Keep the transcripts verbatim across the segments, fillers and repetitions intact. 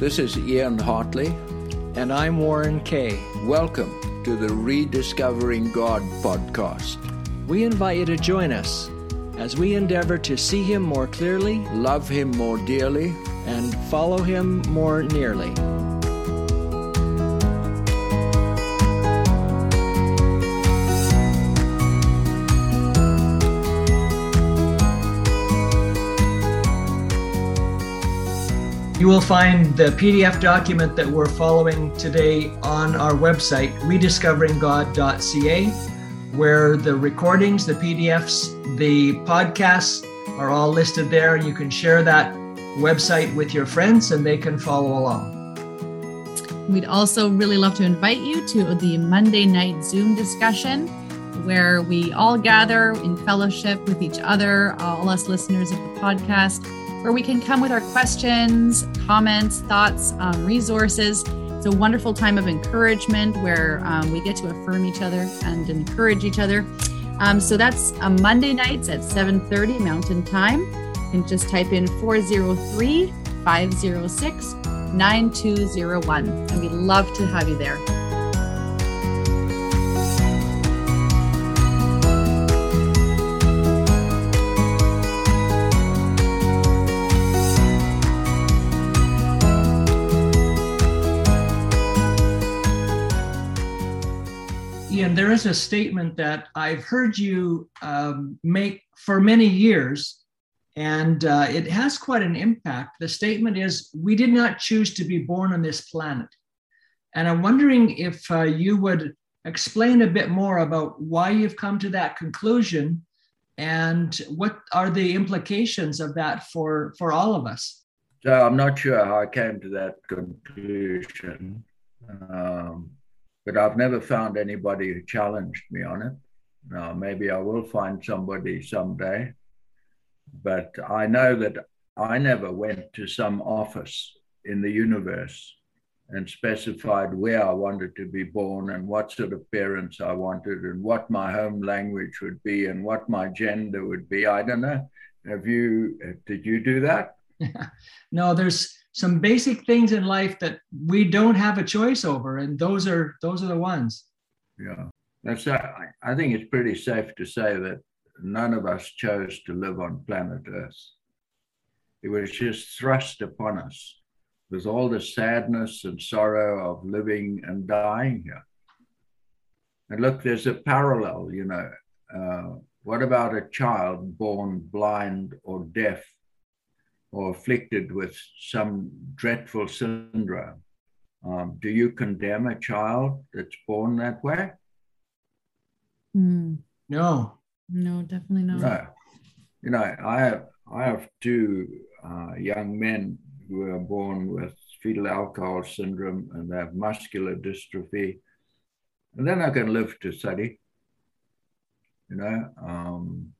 This is Ian Hartley. And I'm Warren Kay. Welcome to the Rediscovering God podcast. We invite you to join us as we endeavor to see Him more clearly, love Him more dearly, and follow Him more nearly. You will find the P D F document that we're following today on our website, rediscovering god dot c a, where the recordings, the P D Fs, the podcasts are all listed there. You can share that website with your friends and they can follow along. We'd also really love to invite you to the Monday night Zoom discussion, where we all gather in fellowship with each other, all us listeners of the podcast, where we can come with our questions, comments, thoughts, um, resources. It's a wonderful time of encouragement where um, we get to affirm each other and encourage each other. Um, so that's uh, Monday nights at seven thirty Mountain Time. You can just type in four oh three, five oh six, nine two oh one. And we'd love to have you there. And there is a statement that I've heard you um, make for many years, and uh, it has quite an impact. The statement is, we did not choose to be born on this planet. And I'm wondering if uh, you would explain a bit more about why you've come to that conclusion and what are the implications of that for, for all of us. So I'm not sure how I came to that conclusion. Um... But I've never found anybody who challenged me on it. Now, maybe I will find somebody someday. But I know that I never went to some office in the universe and specified where I wanted to be born and what sort of parents I wanted and what my home language would be and what my gender would be. I don't know. Have you, did you do that? No, there's some basic things in life that we don't have a choice over, and those are those are the ones. Yeah, that's. I think it's pretty safe to say that none of us chose to live on planet Earth. It was just thrust upon us with all the sadness and sorrow of living and dying here. And look, there's a parallel, you know. Uh, what about a child born blind or deaf, or afflicted with some dreadful syndrome? Um, do you condemn a child that's born that way? Mm. No. No, definitely not. No. You know, I have, I have two uh, young men who are born with fetal alcohol syndrome and they have muscular dystrophy, and they're not going to live to study, you know. Um,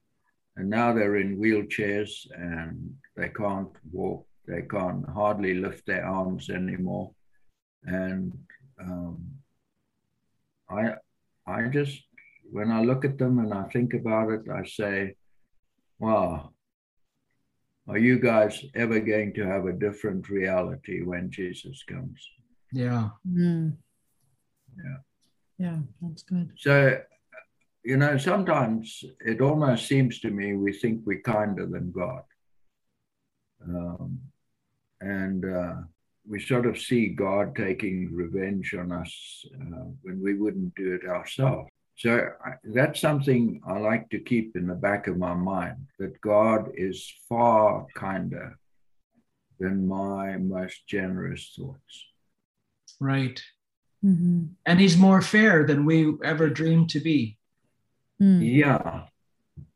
And now they're in wheelchairs and they can't walk. They can't hardly lift their arms anymore. And um, I, I just, when I look at them and I think about it, I say, wow, are you guys ever going to have a different reality when Jesus comes? Yeah. Mm. Yeah. Yeah, that's good. So, you know, sometimes it almost seems to me we think we're kinder than God. Um, and uh, we sort of see God taking revenge on us uh, when we wouldn't do it ourselves. So I, that's something I like to keep in the back of my mind, that God is far kinder than my most generous thoughts. Right. Mm-hmm. And He's more fair than we ever dreamed to be. Mm. Yeah.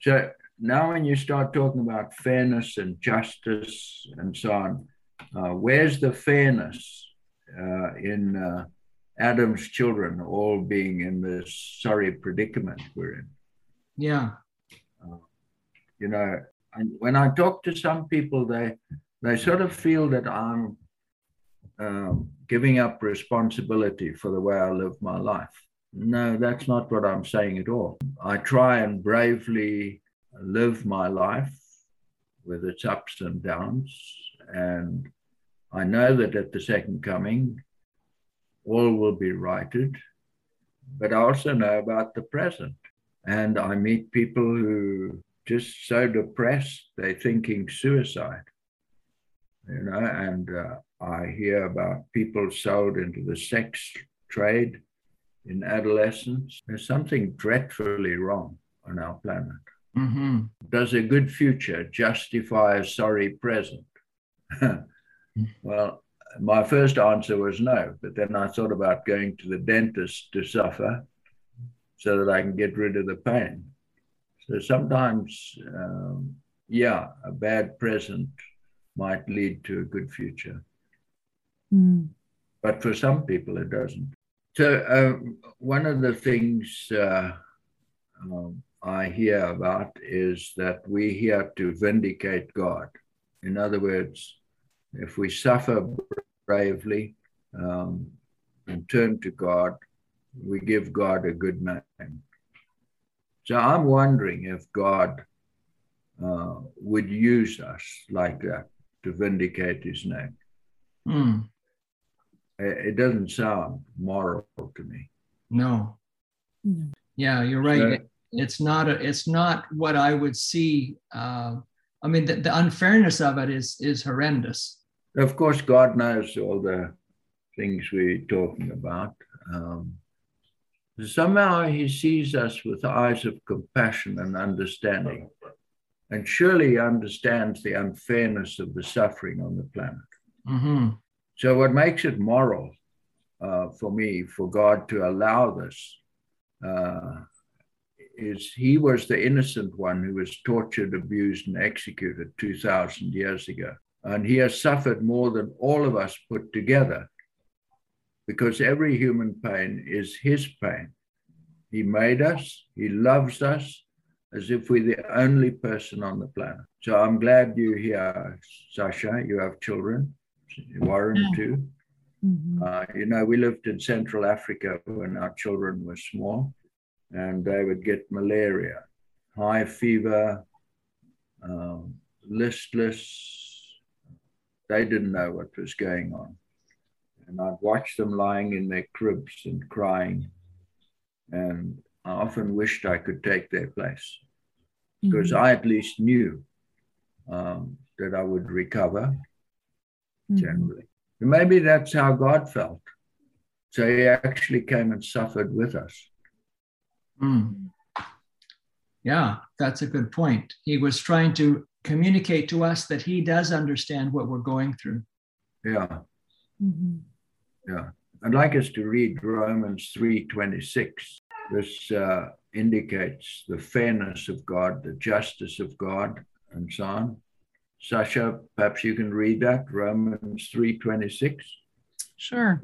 So now when you start talking about fairness and justice and so on, uh, where's the fairness uh, in uh, Adam's children all being in this sorry predicament we're in? Yeah. Uh, you know, I, when I talk to some people, they they sort of feel that I'm um, giving up responsibility for the way I live my life. No, that's not what I'm saying at all. I try and bravely live my life with its ups and downs, and I know that at the second coming, all will be righted, but I also know about the present. And I meet people who just so depressed, they're thinking suicide, you know, and uh, I hear about people sold into the sex trade in adolescence. There's something dreadfully wrong on our planet. Mm-hmm. Does a good future justify a sorry present? Well, my first answer was no, but then I thought about going to the dentist to suffer so that I can get rid of the pain. So sometimes, um, yeah, a bad present might lead to a good future. Mm. But for some people, it doesn't. So um, one of the things uh, um, I hear about is that we're here to vindicate God. In other words, if we suffer bravely um, and turn to God, we give God a good name. So I'm wondering if God uh, would use us like that to vindicate his name. Mm. It doesn't sound moral to me. No. Yeah, you're right. So, it, it's not a, it's not what I would see. Uh, I mean, the, the unfairness of it is is horrendous. Of course, God knows all the things we're talking about. Um, Somehow he sees us with eyes of compassion and understanding, and surely he understands the unfairness of the suffering on the planet. Mm-hmm. So what makes it moral uh, for me, for God to allow this, uh, is he was the innocent one who was tortured, abused, and executed two thousand years ago. And he has suffered more than all of us put together, because every human pain is his pain. He made us, he loves us, as if we're the only person on the planet. So I'm glad you're here, Sasha. You have children, Warren too. Mm-hmm. Uh, you know, we lived in Central Africa when our children were small, and they would get malaria, high fever, um, listless. They didn't know what was going on. And I'd watch them lying in their cribs and crying. And I often wished I could take their place, because mm-hmm. I at least knew um, that I would recover mm-hmm. generally. And maybe that's how God felt. So he actually came and suffered with us. Mm. Yeah, that's a good point. He was trying to communicate to us that he does understand what we're going through. Yeah. Mm-hmm. Yeah, I'd like us to read Romans three twenty-six. This uh, indicates the fairness of God, the justice of God, and so on. Sasha, perhaps you can read that, Romans three twenty-six. Sure.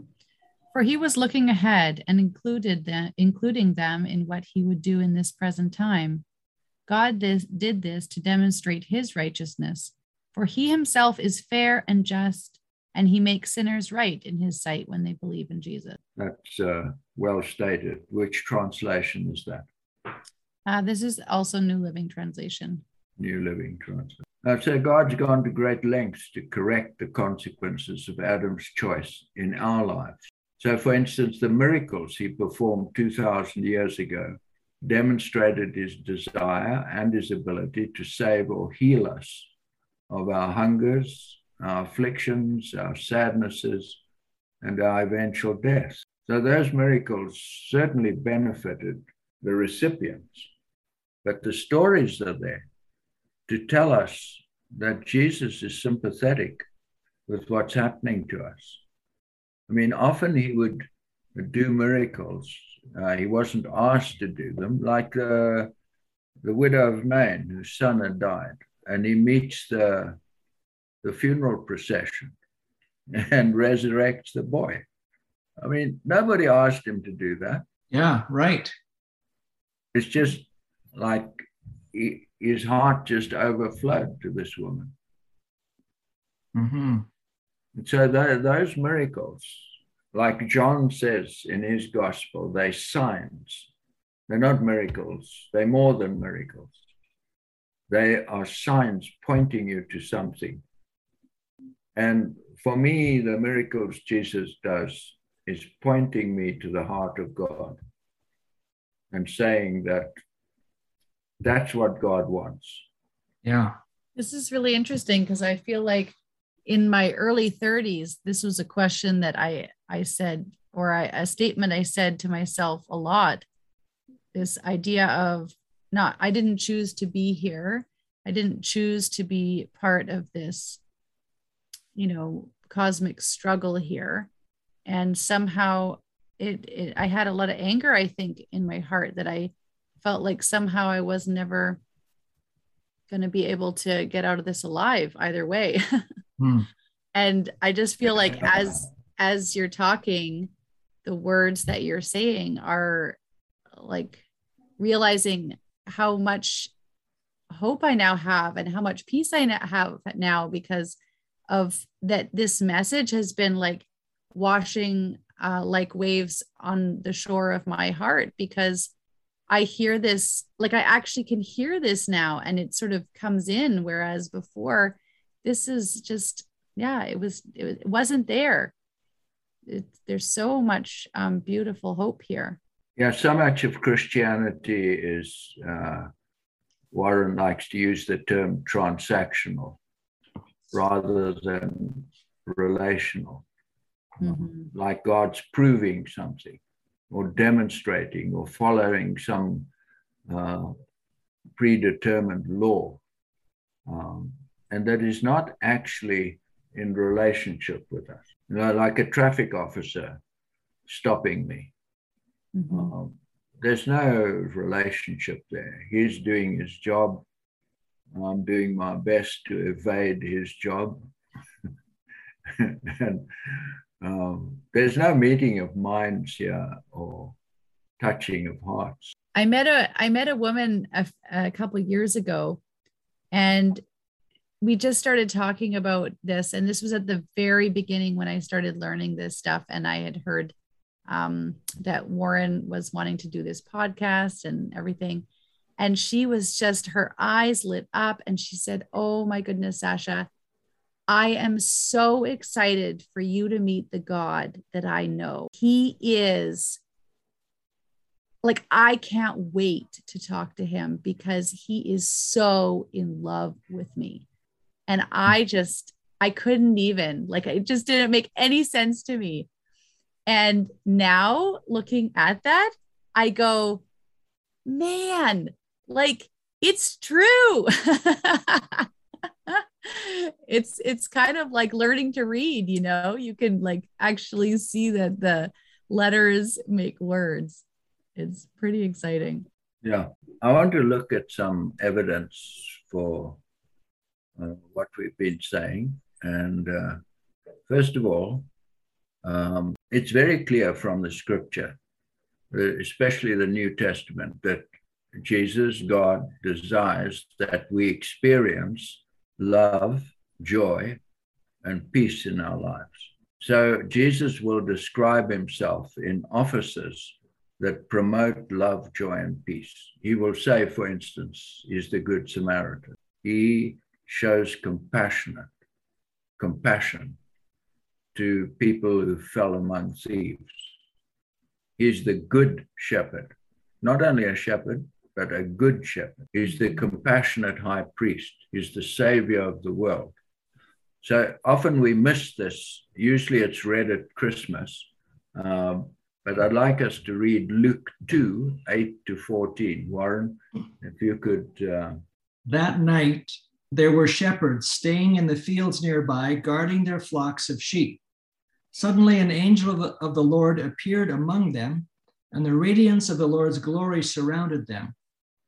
For he was looking ahead and included them, including them in what he would do in this present time. God this, did this to demonstrate his righteousness, for he himself is fair and just, and he makes sinners right in his sight when they believe in Jesus. That's uh, well stated. Which translation is that? Uh, this is also New Living Translation. New Living Translation. Uh, so God's gone to great lengths to correct the consequences of Adam's choice in our lives. So, for instance, the miracles he performed two thousand years ago demonstrated his desire and his ability to save or heal us of our hungers, our afflictions, our sadnesses, and our eventual death. So those miracles certainly benefited the recipients, but the stories are there to tell us that Jesus is sympathetic with what's happening to us. I mean, often he would do miracles. Uh, he wasn't asked to do them, like uh, the widow of Nain, whose son had died, and he meets the the funeral procession and resurrects the boy. I mean, nobody asked him to do that. Yeah, right. It's just like he, his heart just overflowed to this woman. Mm-hmm. And so th- those miracles, like John says in his gospel, they're signs. They're not miracles. They're more than miracles. They are signs pointing you to something. And for me, the miracles Jesus does is pointing me to the heart of God and saying that that's what God wants. Yeah. This is really interesting because I feel like in my early thirties, this was a question that I, I said, or I, a statement I said to myself a lot, this idea of not, I didn't choose to be here. I didn't choose to be part of this, you know, cosmic struggle here. And somehow it, it, I had a lot of anger, I think, in my heart that I felt like somehow I was never going to be able to get out of this alive either way. Mm. And I just feel like as, as you're talking, the words that you're saying are like realizing how much hope I now have and how much peace I have now because of that. This message has been like washing uh, like waves on the shore of my heart, because I hear this, like I actually can hear this now and it sort of comes in. Whereas before, this is just, yeah, it was, it wasn't there. It, there's so much um, beautiful hope here. Yeah. So much of Christianity is, uh, Warren likes to use the term transactional rather than relational. Mm-hmm. Like God's proving something or demonstrating or following some uh, predetermined law. Um, and that is not actually in relationship with us. You know, like a traffic officer stopping me. Mm-hmm. Um, there's no relationship there. He's doing his job. I'm doing my best to evade his job. and, Um, there's no meeting of minds here or touching of hearts. I met a I met a woman a, a couple of years ago, and we just started talking about this. And this was at the very beginning when I started learning this stuff. And I had heard um, that Warren was wanting to do this podcast and everything. And she was just, her eyes lit up, and she said, "Oh my goodness, Sasha, I am so excited for you to meet the God that I know. He is like, I can't wait to talk to him because he is so in love with me." And I just, I couldn't even, like, it just didn't make any sense to me. And now looking at that, I go, man, like, it's true. It's it's kind of like learning to read, you know, you can like actually see that the letters make words. It's pretty exciting. Yeah. I want to look at some evidence for uh, what we've been saying. And uh, first of all, um, it's very clear from the scripture, especially the New Testament, that Jesus, God, desires that we experience love, joy, and peace in our lives. So Jesus will describe himself in offices that promote love, joy, and peace. He will say, for instance, he's the Good Samaritan. He shows compassionate, compassion to people who fell among thieves. He's the Good Shepherd, not only a shepherd, but a good shepherd. He's the compassionate high priest. He's the savior of the world. So often we miss this. Usually it's read at Christmas. Um, but I'd like us to read Luke two, eight to fourteen. Warren, if you could. Uh... That night, there were shepherds staying in the fields nearby, guarding their flocks of sheep. Suddenly an angel of the, of the Lord appeared among them, and the radiance of the Lord's glory surrounded them.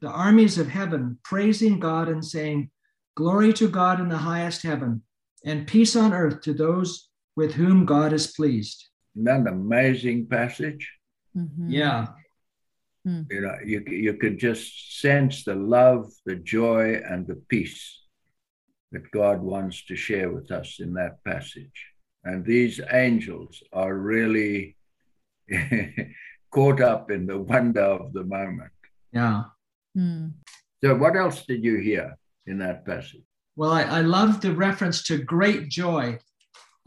the armies of heaven, praising God and saying, "Glory to God in the highest heaven, and peace on earth to those with whom God is pleased. Isn't that an amazing passage? Mm-hmm. Yeah. Mm. You know, you, you could just sense the love, the joy, and the peace that God wants to share with us in that passage. And these angels are really caught up in the wonder of the moment. Yeah. Mm. So what else did you hear in that passage? Well, I, I love the reference to great joy.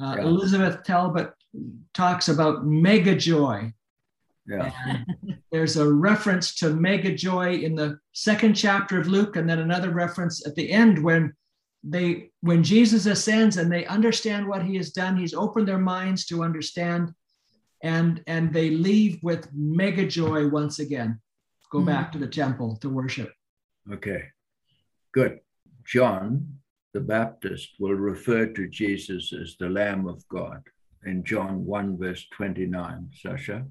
Uh, yeah. Elizabeth Talbot talks about mega joy. Yeah. There's a reference to mega joy in the second chapter of Luke, and then another reference at the end when they when Jesus ascends and they understand what he has done. He's opened their minds to understand, and and they leave with mega joy once again. Go mm-hmm. back to the temple to worship. Okay, good. John the Baptist will refer to Jesus as the Lamb of God in John one verse twenty-nine. Sasha?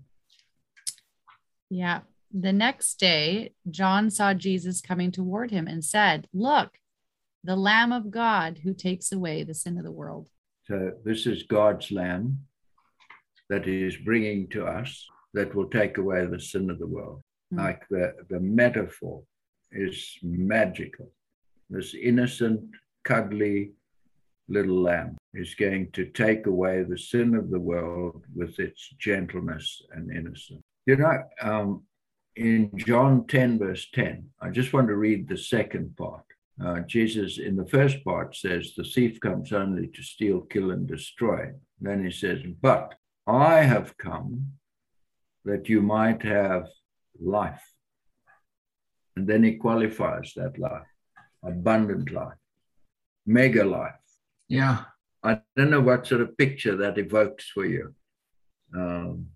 Yeah. The next day, John saw Jesus coming toward him and said, "Look, the Lamb of God who takes away the sin of the world." So this is God's Lamb that he is bringing to us that will take away the sin of the world. Mm-hmm. Like the, the metaphor is magical. This innocent, cuddly little lamb is going to take away the sin of the world with its gentleness and innocence. You know, um, in John ten, verse ten, I just want to read the second part. Uh, Jesus, in the first part, says, "The thief comes only to steal, kill, and destroy." Then he says, "But I have come that you might have life." And then he qualifies that life. Abundant life, mega life. Yeah. I don't know what sort of picture that evokes for you. Um,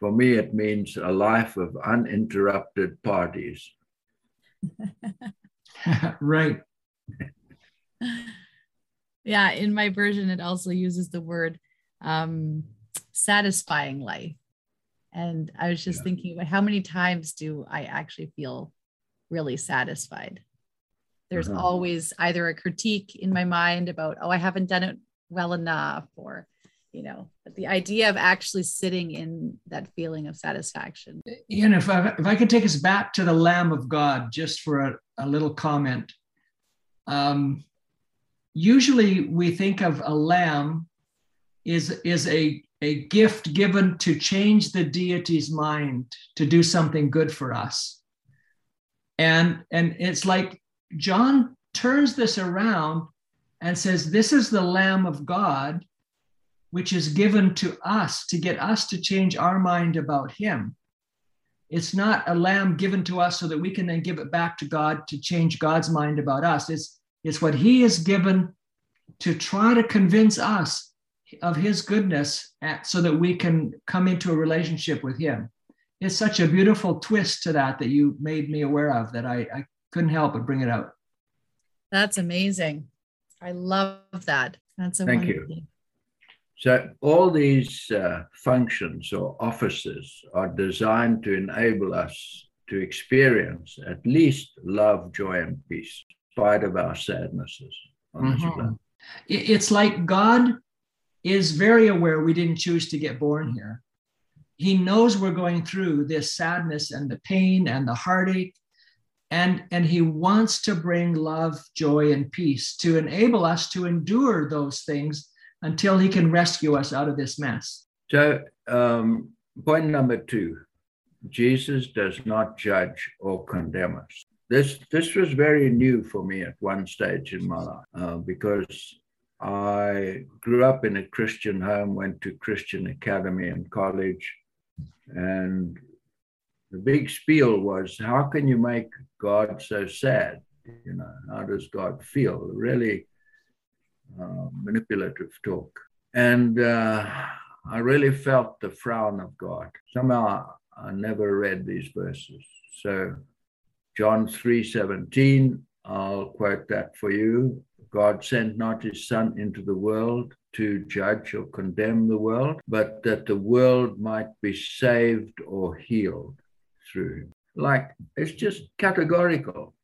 for me, it means a life of uninterrupted parties. Right. Yeah, in my version, it also uses the word um, satisfying life. And I was just yeah. thinking about how many times do I actually feel really satisfied? There's uh-huh. always either a critique in my mind about, oh, I haven't done it well enough, or, you know, but the idea of actually sitting in that feeling of satisfaction. Ian, if I, if I could take us back to the Lamb of God, just for a, a little comment. Um, usually we think of a lamb is, is a, a gift given to change the deity's mind, to do something good for us. And, and it's like, John turns this around and says, this is the Lamb of God, which is given to us to get us to change our mind about him. It's not a lamb given to us so that we can then give it back to God to change God's mind about us. It's, it's what he is given to try to convince us of his goodness so that we can come into a relationship with him. It's such a beautiful twist to that that you made me aware of that I, I couldn't help but bring it out. That's amazing. I love that. That's a Thank you. Thing. So all these uh, functions or offices are designed to enable us to experience at least love, joy, and peace, in spite of our sadnesses on mm-hmm. this planet. It's like God is very aware we didn't choose to get born here. He knows we're going through this sadness and the pain and the heartache. And, and he wants to bring love, joy, and peace to enable us to endure those things until he can rescue us out of this mess. So um, point number two, Jesus does not judge or condemn us. This, this was very new for me at one stage in my life uh, because I grew up in a Christian home, went to Christian academy and college, and the big spiel was, how can you make God so sad? You know, how does God feel? Really uh, manipulative talk. And uh, I really felt the frown of God. Somehow I never read these verses. So John three seventeen, I'll quote that for you. God sent not his son into the world to judge or condemn the world, but that the world might be saved or healed through him. Like, it's just categorical.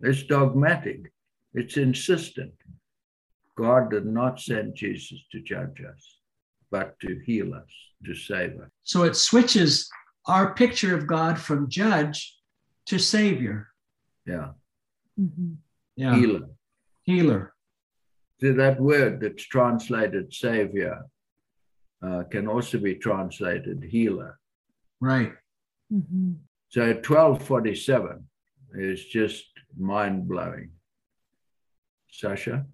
It's dogmatic. It's insistent. God did not send Jesus to judge us. but to heal us, to save us. So it switches our picture of God from judge to savior. Yeah. Mm-hmm. Yeah. Healer. Healer. See, that word that's translated savior uh, can also be translated healer. Right. Mm-hmm. So twelve forty-seven is just mind-blowing. Sasha?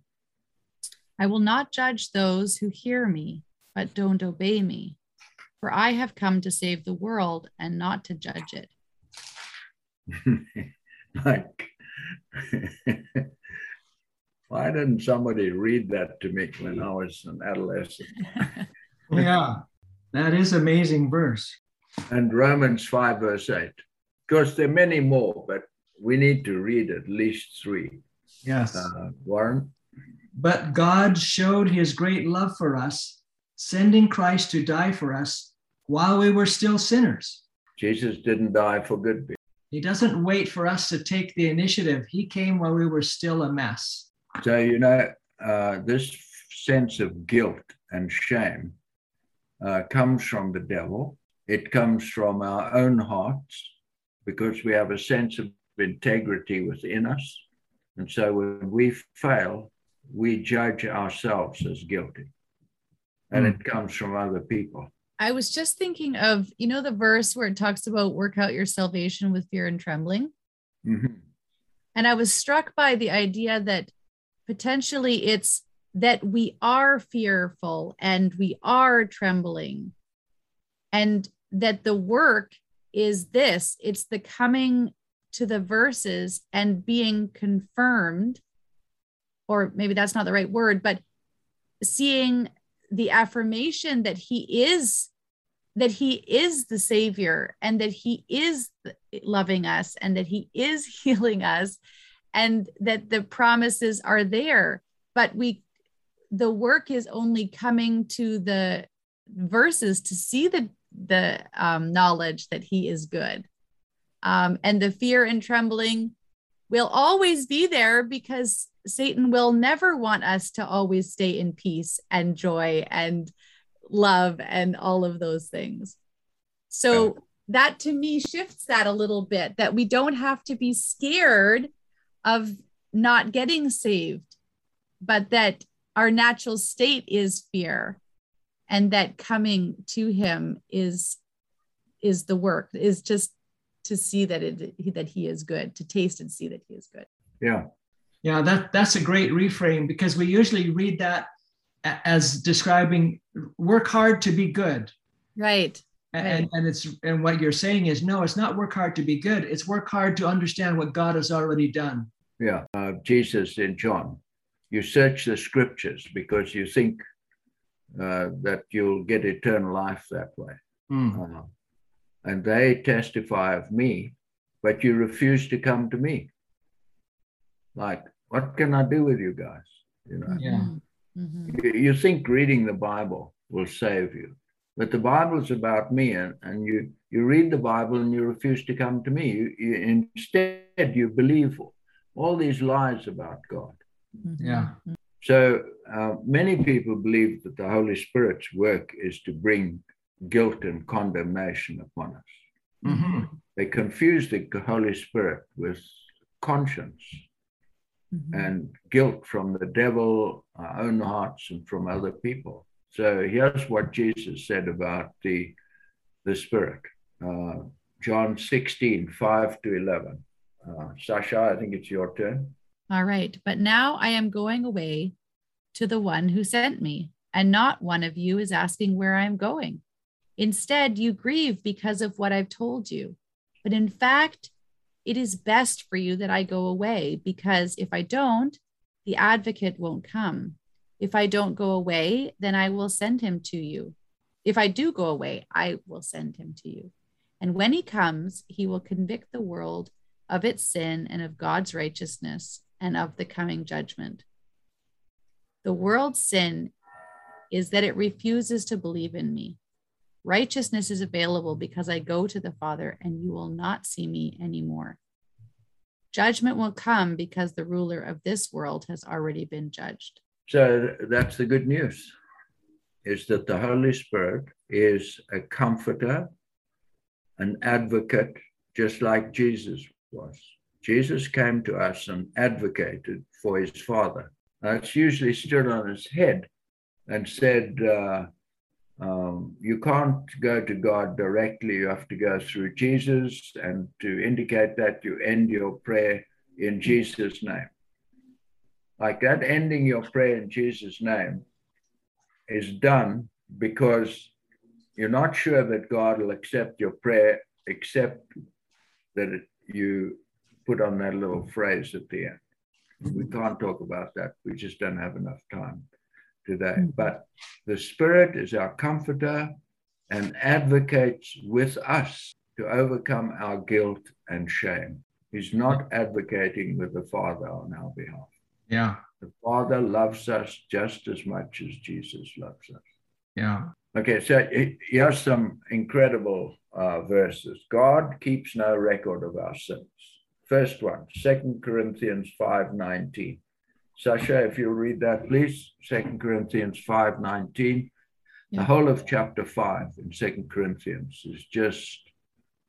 I will not judge those who hear me, but don't obey me. For I have come to save the world and not to judge it. Like, why didn't somebody read that to me when I was an adolescent? Yeah, that is amazing verse. And Romans five, verse eight. Of course, there are many more, but we need to read at least three. Yes. Uh, Warren? But God showed his great love for us, sending Christ to die for us while we were still sinners. Jesus didn't die for good people. He doesn't wait for us to take the initiative. He came while we were still a mess. So, you know, uh, this sense of guilt and shame uh, comes from the devil. It comes from our own hearts because we have a sense of integrity within us. And so when we fail, we judge ourselves as guilty. And it comes from other people. I was just thinking of, you know, the verse where it talks about work out your salvation with fear and trembling. Mm-hmm. And I was struck by the idea that potentially it's that we are fearful and we are trembling. And that the work is this, it's the coming to the verses and being confirmed, or maybe that's not the right word, but seeing the affirmation that he is, that he is the Savior, and that he is loving us, and that he is healing us, and that the promises are there, but we, the work is only coming to the verses to see the, the um, knowledge that he is good. Um, and the fear and trembling will always be there because Satan will never want us to always stay in peace and joy and love and all of those things. So that to me shifts that a little bit, that we don't have to be scared of not getting saved, but that our natural state is fear and that coming to him is, is the work, is just to see that it, that he is good, to taste and see that he is good. Yeah. Yeah, that, that's a great reframe because we usually read that as describing work hard to be good. Right. And, right. and it's and what you're saying is, no, it's not work hard to be good. It's work hard to understand what God has already done. Yeah. Uh, Jesus in John, you search the scriptures because you think uh, that you'll get eternal life that way. Mm. Uh, and they testify of me, but you refuse to come to me. Like, what can I do with you guys? You know, yeah. Mm-hmm. you, you think reading the Bible will save you, but the Bible is about me, and, and you you read the Bible and you refuse to come to me. You, you instead you believe all these lies about God. Yeah. So uh, many people believe that the Holy Spirit's work is to bring guilt and condemnation upon us. Mm-hmm. They confuse the Holy Spirit with conscience. Mm-hmm. And guilt from the devil, our own hearts, and from other people. So here's what Jesus said about the, the Spirit. Uh, John sixteen, five to eleven. Uh, Sasha, I think it's your turn. All right. But now I am going away to the one who sent me, and not one of you is asking where I am going. Instead, you grieve because of what I've told you. But in fact, it is best for you that I go away, because if I don't, the advocate won't come. If I don't go away, then I will send him to you. If I do go away, I will send him to you. And when he comes, he will convict the world of its sin and of God's righteousness and of the coming judgment. The world's sin is that it refuses to believe in me. Righteousness is available because I go to the Father, and you will not see me anymore. Judgment will come because the ruler of this world has already been judged. So that's the good news. is that the Holy Spirit is a comforter, an advocate, just like Jesus was. Jesus came to us and advocated for his Father. Now, it's usually stood on his head and said, uh, um, you can't go to God directly. You have to go through Jesus. And to indicate that, you end your prayer in Jesus' name. Like that, ending your prayer in Jesus' name is done because you're not sure that God will accept your prayer, except that it, you put on that little phrase at the end. We can't talk about that. We just don't have enough time today. But the Spirit is our comforter and advocates with us to overcome our guilt and shame. He's not advocating with the Father on our behalf. Yeah. The Father loves us just as much as Jesus loves us. Yeah. Okay, so here's some incredible uh, verses. God keeps no record of our sins. First one, Second Corinthians five nineteen. Sasha, if you'll read that, please. Second Corinthians five nineteen. Yeah. The whole of chapter five in Second Corinthians is just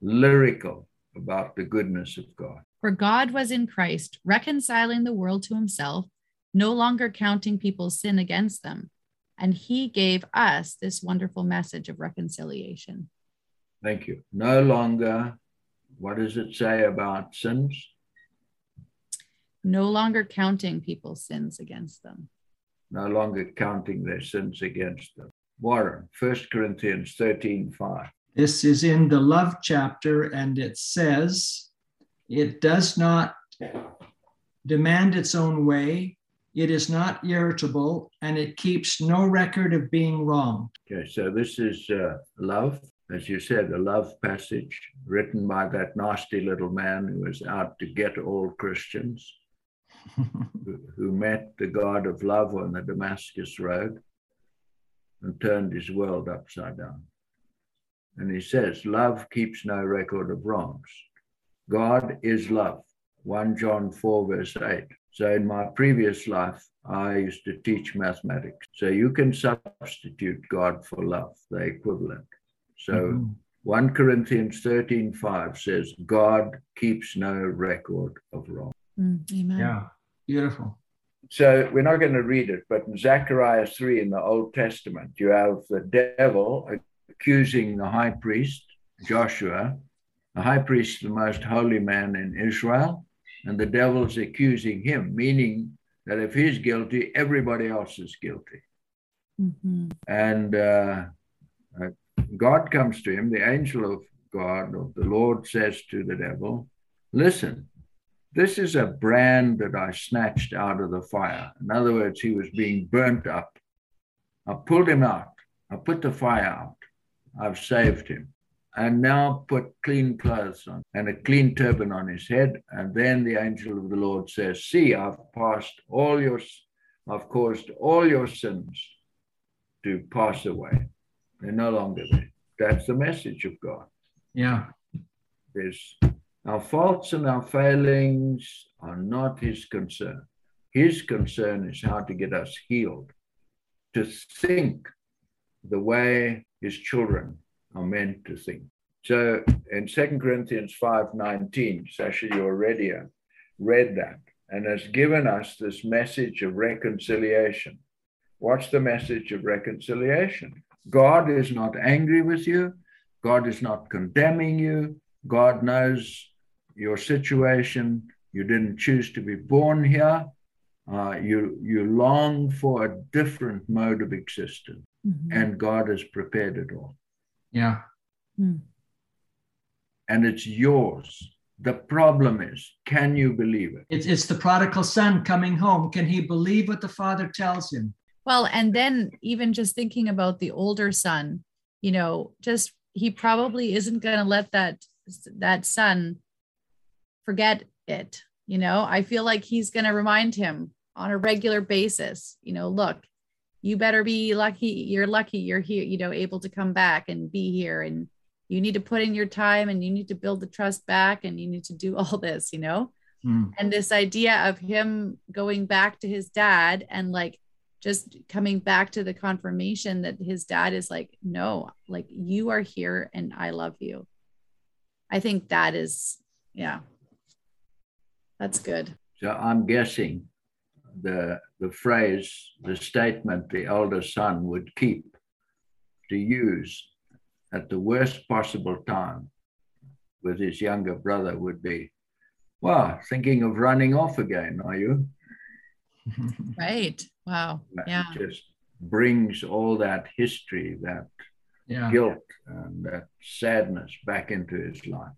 lyrical about the goodness of God. For God was in Christ, reconciling the world to himself, no longer counting people's sin against them. And he gave us this wonderful message of reconciliation. Thank you. No longer... What does it say about sins? No longer counting people's sins against them. No longer counting their sins against them. Warren, First Corinthians thirteen five. This is in the love chapter, and it says, it does not demand its own way. It is not irritable, and it keeps no record of being wronged. Okay, so this is uh, love. As you said, a love passage written by that nasty little man who was out to get all Christians, who, who met the God of love on the Damascus road and turned his world upside down. And he says, love keeps no record of wrongs. God is love, First John four, verse eight. So in my previous life, I used to teach mathematics. So you can substitute God for love, the equivalent. So mm-hmm. First Corinthians thirteen five says, God keeps no record of wrong. Mm, amen. Yeah, beautiful. So we're not going to read it, but in Zechariah three in the Old Testament, you have the devil accusing the high priest, Joshua. The high priest is the most holy man in Israel, and the devil's accusing him, meaning that if he's guilty, everybody else is guilty. Mm-hmm. And... Uh, uh, God comes to him, the angel of God, or the Lord says to the devil, listen, this is a brand that I snatched out of the fire. In other words, he was being burnt up. I pulled him out. I put the fire out. I've saved him. And now put clean clothes on and a clean turban on his head. And then the angel of the Lord says, see, I've passed all your, I've caused all your sins to pass away. They're no longer there. That's the message of God. Yeah. There's our faults and our failings are not his concern. His concern is how to get us healed, to think the way his children are meant to think. So in Second Corinthians five nineteen, Sasha, you already read that, and has given us this message of reconciliation. What's the message of reconciliation? God is not angry with you. God is not condemning you. God knows your situation. You didn't choose to be born here. Uh, you, you long for a different mode of existence. Mm-hmm. And God has prepared it all. Yeah. Mm. And it's yours. The problem is, can you believe it? It's, it's the prodigal son coming home. Can he believe what the father tells him? Well, and then even just thinking about the older son, you know, just he probably isn't going to let that that son forget it. You know, I feel like he's going to remind him on a regular basis, you know, look, you better be lucky. You're lucky you're here, you know, able to come back and be here. And you need to put in your time and you need to build the trust back and you need to do all this, you know, mm. And this idea of him going back to his dad and like, just coming back to the confirmation that his dad is like, no, like you are here and I love you. I think that is, yeah, that's good. So I'm guessing the the phrase, the statement the older son would keep to use at the worst possible time with his younger brother would be, wow, thinking of running off again, are you? Right. Wow. That yeah. Just brings all that history, that yeah. guilt and that sadness back into his life.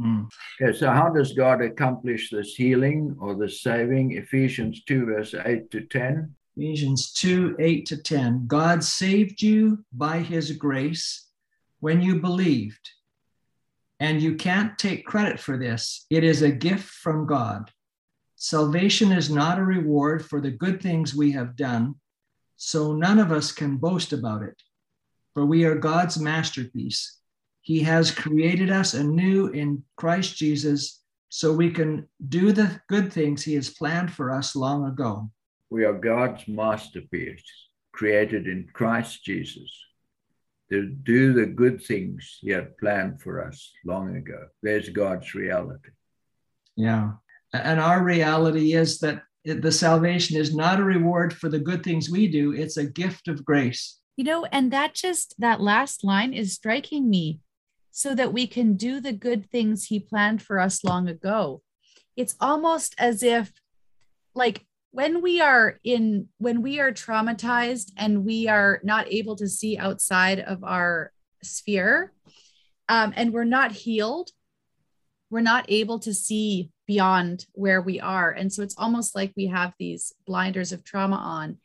Mm. Okay, so how does God accomplish this healing or the saving? Ephesians two, verse eight to ten. Ephesians two, eight to ten. God saved you by his grace when you believed. And you can't take credit for this. It is a gift from God. Salvation is not a reward for the good things we have done, so none of us can boast about it. For we are God's masterpiece. He has created us anew in Christ Jesus so we can do the good things he has planned for us long ago. We are God's masterpiece, created in Christ Jesus to do the good things he had planned for us long ago. There's God's reality. Yeah. And our reality is that the salvation is not a reward for the good things we do. It's a gift of grace. You know, and that just, that last line is striking me, so that we can do the good things he planned for us long ago. It's almost as if, like, when we are in, when we are traumatized and we are not able to see outside of our sphere, um, and we're not healed, we're not able to see beyond where we are. And so it's almost like we have these blinders of trauma on.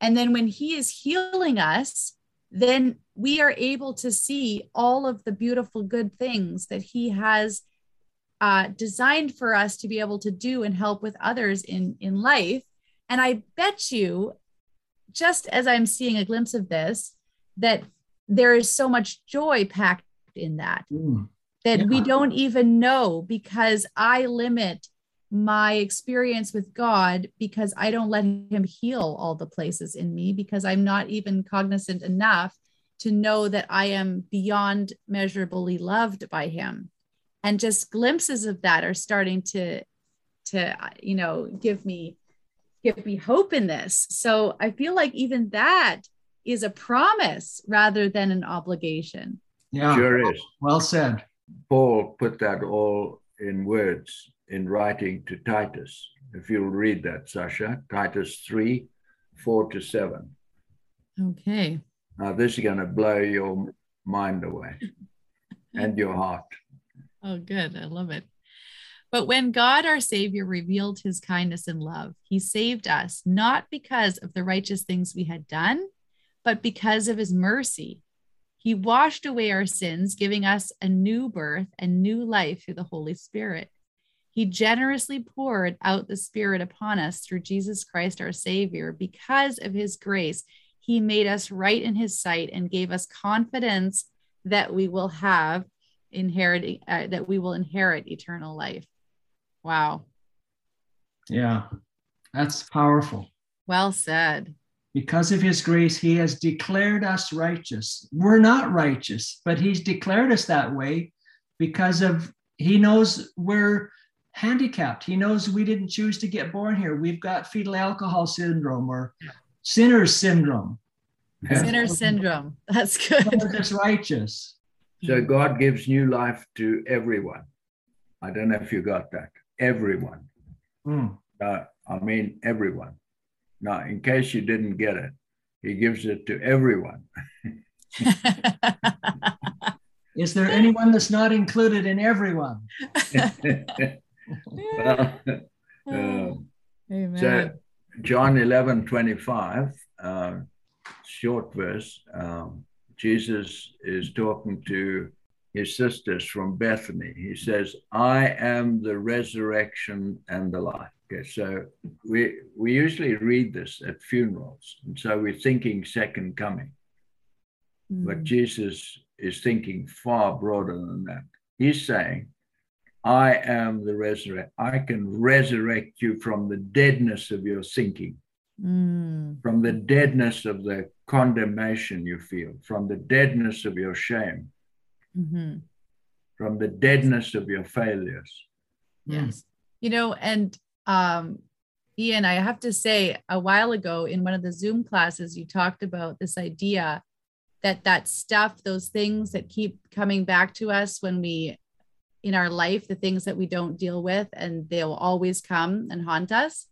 And then when he is healing us, then we are able to see all of the beautiful, good things that he has uh, designed for us to be able to do and help with others in, in life. And I bet you, just as I'm seeing a glimpse of this, that there is so much joy packed in that. Mm. That yeah. we don't even know, because I limit my experience with God because I don't let him heal all the places in me, because I'm not even cognizant enough to know that I am beyond measurably loved by him. And just glimpses of that are starting to, to, you know, give me, give me hope in this. So I feel like even that is a promise rather than an obligation. Yeah, sure is. Well said. Paul put that all in words in writing to Titus. If you'll read that, Sasha, Titus three, four to seven. Okay. Now this is going to blow your mind away and your heart. Oh, good. I love it. But when God, our Savior, revealed his kindness and love, he saved us, not because of the righteous things we had done, but because of his mercy. He washed away our sins, giving us a new birth and new life through the Holy Spirit. He generously poured out the Spirit upon us through Jesus Christ, our Savior. Because of his grace, he made us right in his sight and gave us confidence that we will have inherit, uh, that we will inherit eternal life. Wow. Yeah, that's powerful. Well said. Because of his grace, he has declared us righteous. We're not righteous, but he's declared us that way because of, he knows we're handicapped. He knows we didn't choose to get born here. We've got fetal alcohol syndrome or sinner's syndrome. Sinner's syndrome. That's good. We're just righteous. So God gives new life to everyone. I don't know if you got that. Everyone. Mm. Uh, I mean, everyone. Now, in case you didn't get it, he gives it to everyone. Is there anyone that's not included in everyone? Well, um, Amen. So, John eleven twenty-five, uh, short verse, um, Jesus is talking to his sisters from Bethany. He says, I am the resurrection and the life. Okay, so we we usually read this at funerals, and so we're thinking Second Coming. Mm. But Jesus is thinking far broader than that. He's saying, I am the resurrect. I can resurrect you from the deadness of your thinking. mm. from the deadness of the condemnation you feel, from the deadness of your shame, mm-hmm. from the deadness of your failures. Yes. You know, and um, Ian, I have to say, a while ago in one of the Zoom classes, you talked about this idea that that stuff, those things that keep coming back to us when we, in our life, the things that we don't deal with, and they'll always come and haunt us.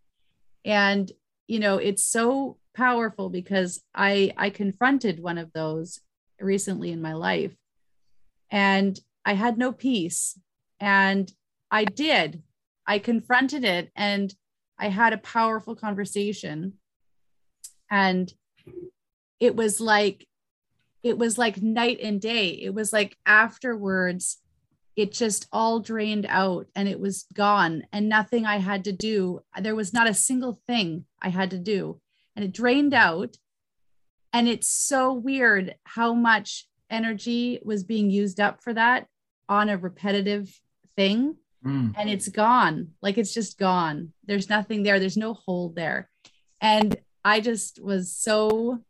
And, you know, it's so powerful because I, I confronted one of those recently in my life and I had no peace, and I did, I confronted it, and I had a powerful conversation, and it was like, it was like night and day. It was like afterwards, it just all drained out and it was gone, and nothing I had to do. There was not a single thing I had to do, and it drained out. And it's so weird how much energy was being used up for that on a repetitive thing. Mm. And it's gone. Like, it's just gone. There's nothing there. There's no hold there. And I just was so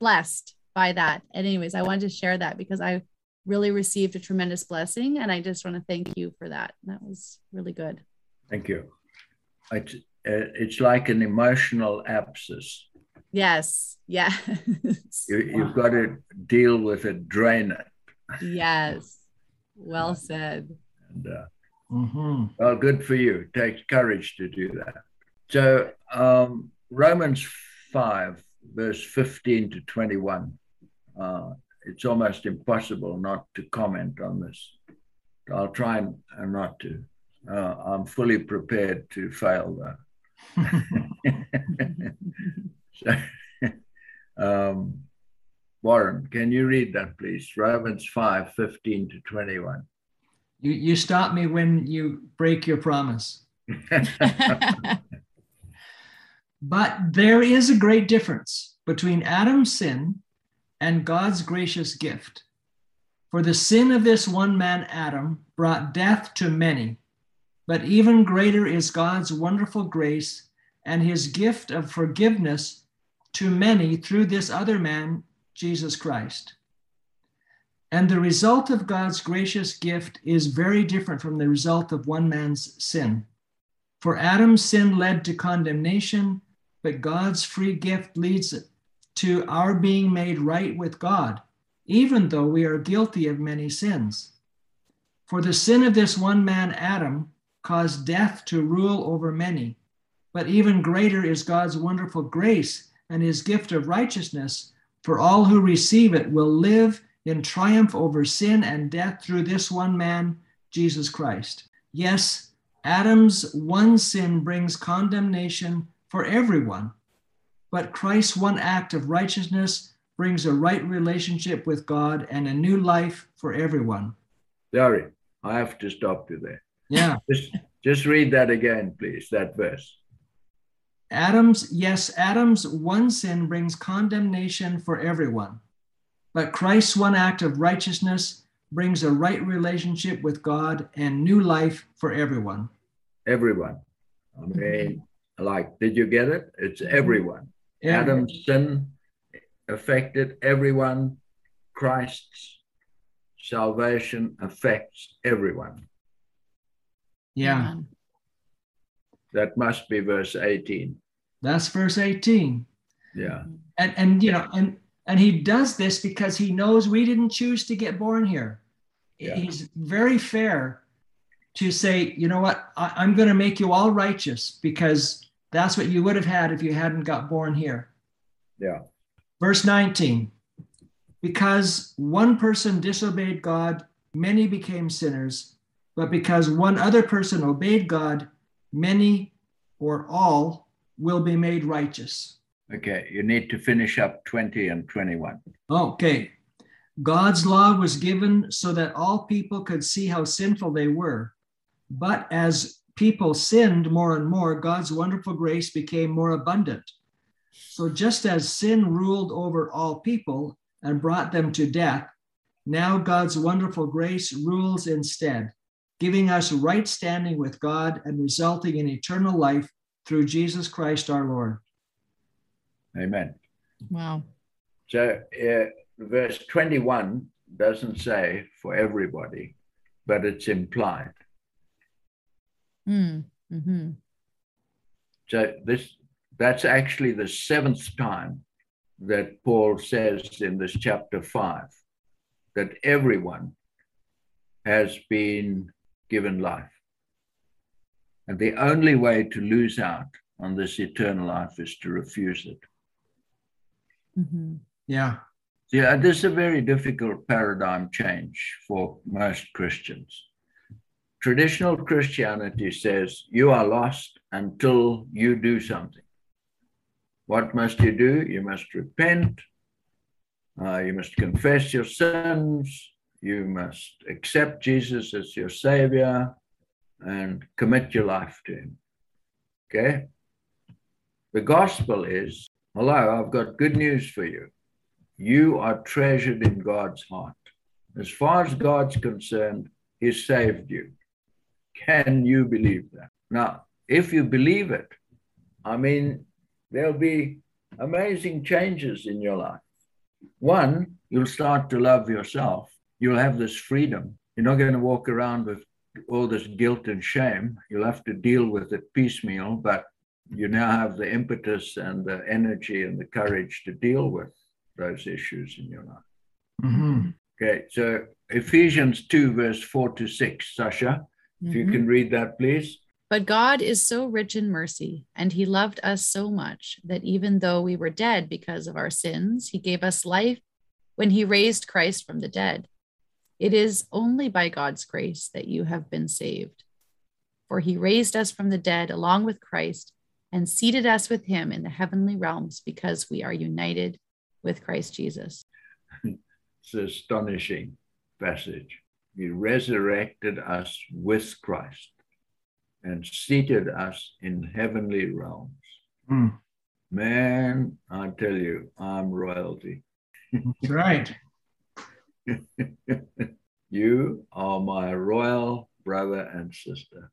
blessed by that. And anyways, I wanted to share that because I really received a tremendous blessing. And I just want to thank you for that. That was really good. Thank you. It's, uh, it's like an emotional abscess. Yes. Yeah. you, you've got to deal with it, drain it. Yes. Well said. And, uh, mm-hmm. Well, good for you. It takes courage to do that. So um, Romans five, verse fifteen to twenty-one. Uh, it's almost impossible not to comment on this. I'll try and, and not to. Uh, I'm fully prepared to fail, though. so, um, Warren, can you read that, please? Romans five, fifteen to twenty-one. You you stop me when you break your promise. But there is a great difference between Adam's sin and God's gracious gift. For the sin of this one man, Adam, brought death to many, but even greater is God's wonderful grace and his gift of forgiveness to many through this other man, Jesus Christ. And the result of God's gracious gift is very different from the result of one man's sin. For Adam's sin led to condemnation, but God's free gift leads to our being made right with God, even though we are guilty of many sins. For the sin of this one man, Adam, caused death to rule over many, but even greater is God's wonderful grace and his gift of righteousness, for all who receive it will live in triumph over sin and death through this one man, Jesus Christ. Yes, Adam's one sin brings condemnation for everyone, but Christ's one act of righteousness brings a right relationship with God and a new life for everyone. Sorry, I have to stop you there. Yeah. Just, just read that again, please, that verse. Adam's, yes, Adam's one sin brings condemnation for everyone, but Christ's one act of righteousness brings a right relationship with God and new life for everyone. Everyone. I mean, like, did you get it? It's everyone. Yeah. Adam's sin affected everyone. Christ's salvation affects everyone. Yeah. That must be verse eighteen. That's verse eighteen. Yeah. And, and you know, and... And he does this because he knows we didn't choose to get born here. Yeah. He's very fair to say, you know what, I, I'm going to make you all righteous because that's what you would have had if you hadn't got born here. Yeah. Verse nineteen, because one person disobeyed God, many became sinners, but because one other person obeyed God, many or all will be made righteous. Okay, you need to finish up twenty and twenty-one. Okay. God's law was given so that all people could see how sinful they were. But as people sinned more and more, God's wonderful grace became more abundant. So just as sin ruled over all people and brought them to death, now God's wonderful grace rules instead, giving us right standing with God and resulting in eternal life through Jesus Christ our Lord. Amen. Wow. So uh, verse twenty-one doesn't say for everybody, but it's implied. Mm. Mm-hmm. So this, that's actually the seventh time that Paul says in this chapter five that everyone has been given life. And the only way to lose out on this eternal life is to refuse it. Mm-hmm. Yeah. Yeah, this is a very difficult paradigm change for most Christians. Traditional Christianity says you are lost until you do something. What must you do? You must repent. Uh, you must confess your sins. You must accept Jesus as your Savior and commit your life to Him. Okay? The gospel is, hello, I've got good news for you. You are treasured in God's heart. As far as God's concerned, He saved you. Can you believe that? Now, if you believe it, I mean, there'll be amazing changes in your life. One, you'll start to love yourself. You'll have this freedom. You're not going to walk around with all this guilt and shame. You'll have to deal with it piecemeal, but you now have the impetus and the energy and the courage to deal with those issues in your life. Mm-hmm. Okay, so Ephesians two, verse four to six, Sasha, if mm-hmm. you can read that, please. But God is so rich in mercy, and He loved us so much that even though we were dead because of our sins, He gave us life when He raised Christ from the dead. It is only by God's grace that you have been saved. For He raised us from the dead along with Christ and seated us with Him in the heavenly realms because we are united with Christ Jesus. It's an astonishing passage. He resurrected us with Christ and seated us in heavenly realms. Mm. Man, I tell you, I'm royalty. That's right. You are my royal brother and sister.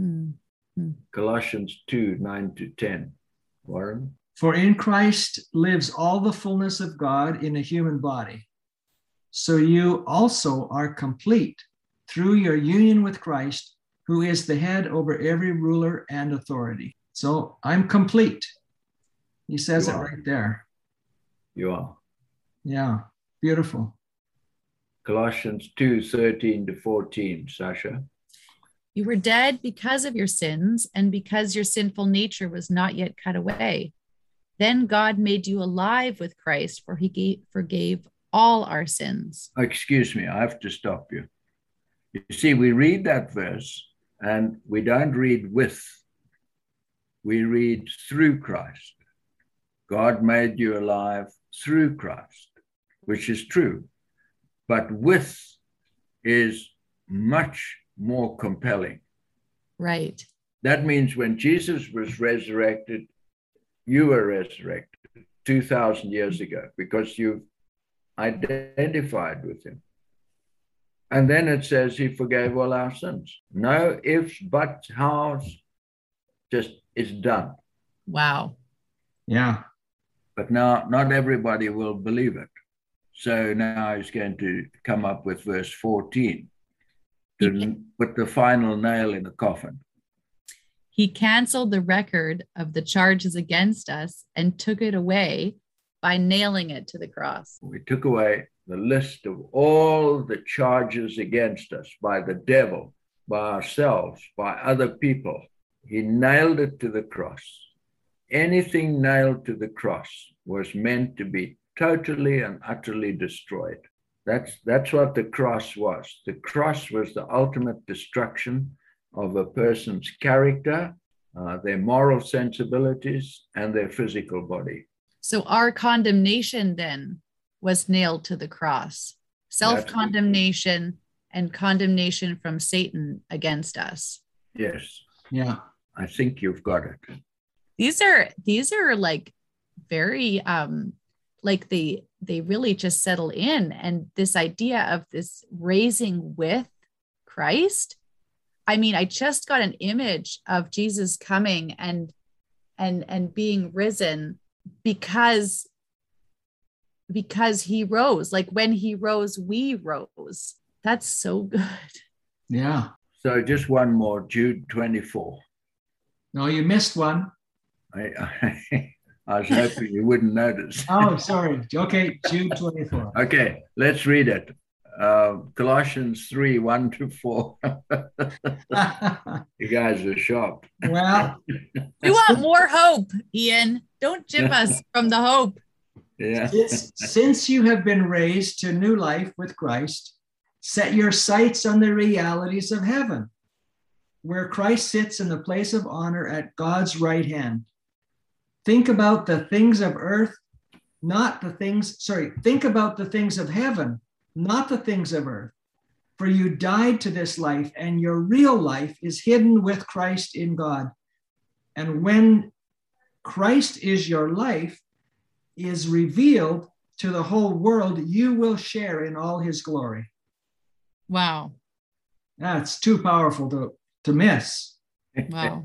Mm. Mm. Colossians two, nine to ten. Warren? For in Christ lives all the fullness of God in a human body. So you also are complete through your union with Christ, who is the head over every ruler and authority. So I'm complete. He says it right there. You are. Yeah, beautiful. Colossians two, thirteen to fourteen, Sasha. You were dead because of your sins and because your sinful nature was not yet cut away. Then God made you alive with Christ, for He gave, forgave all our sins. Excuse me, I have to stop you. You see, we read that verse and we don't read with. We read through Christ. God made you alive through Christ, which is true. But with is much more compelling. Right. That means when Jesus was resurrected, you were resurrected two thousand years ago because you've identified with Him. And then it says He forgave all our sins. No ifs, buts, hows, just it's done. Wow. Yeah. But now not everybody will believe it. So now He's going to come up with verse fourteen to put the final nail in the coffin. He canceled the record of the charges against us and took it away by nailing it to the cross. We took away the list of all the charges against us by the devil, by ourselves, by other people. He nailed it to the cross. Anything nailed to the cross was meant to be totally and utterly destroyed. That's, that's what the cross was. The cross was the ultimate destruction of a person's character, uh, their moral sensibilities, and their physical body. So our condemnation then was nailed to the cross. Self-condemnation and condemnation from Satan against us. Yes. Yeah. I think you've got it. These are these are like very um like they they really just settle in, and this idea of this raising with Christ. I mean, I just got an image of Jesus coming and and and being risen because, because he rose. Like when he rose, we rose. That's so good. Yeah. So just one more, Jude twenty-four. No, you missed one. I, I, I was hoping you wouldn't notice. Oh, sorry. Okay, Jude twenty-four. Okay, let's read it. Uh, Colossians three, one to four. You guys are sharp. Well, we want more hope, Ian. Don't jip us from the hope. Yeah. Since, since you have been raised to new life with Christ, set your sights on the realities of heaven, where Christ sits in the place of honor at God's right hand. Think about the things of earth, not the things, sorry, think about the things of heaven, not the things of earth. For you died to this life, and your real life is hidden with Christ in God. And when Christ is your life, is revealed to the whole world, you will share in all his glory. Wow. That's too powerful to, to miss. Wow.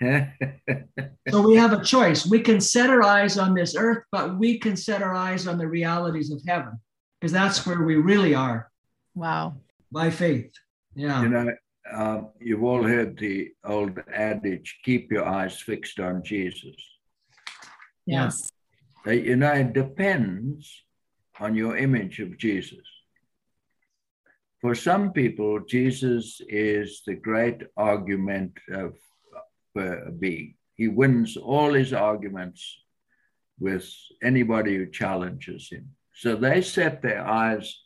So we have a choice. We can set our eyes on this earth, but we can set our eyes on the realities of heaven, because that's where we really are. Wow. By faith. Yeah. You know, uh, you've all heard the old adage, keep your eyes fixed on Jesus. Yes. Yeah. You know, it depends on your image of Jesus. For some people, Jesus is the great argument of uh, being. He wins all his arguments with anybody who challenges him. So they set their eyes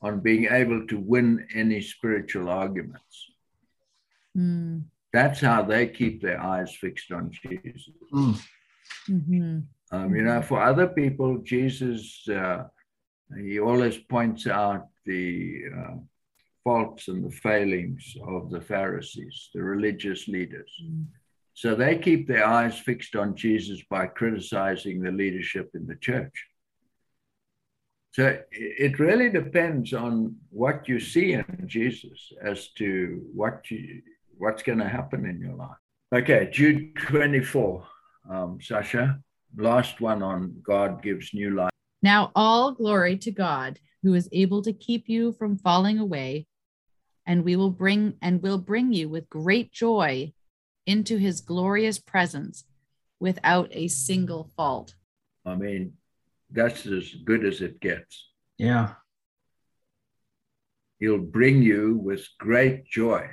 on being able to win any spiritual arguments. Mm. That's how they keep their eyes fixed on Jesus. Mm. Mm-hmm. Um, you know, for other people, Jesus, uh, he always points out the... Uh, faults and the failings of the Pharisees, the religious leaders. Mm. So they keep their eyes fixed on Jesus by criticizing the leadership in the church. So it really depends on what you see in Jesus as to what you, what's going to happen in your life. Okay, Jude twenty-four, um, Sasha, last one on God gives new life. Now all glory to God, who is able to keep you from falling away, and we will bring and will bring you with great joy into his glorious presence without a single fault. I mean, that's as good as it gets. Yeah. He'll bring you with great joy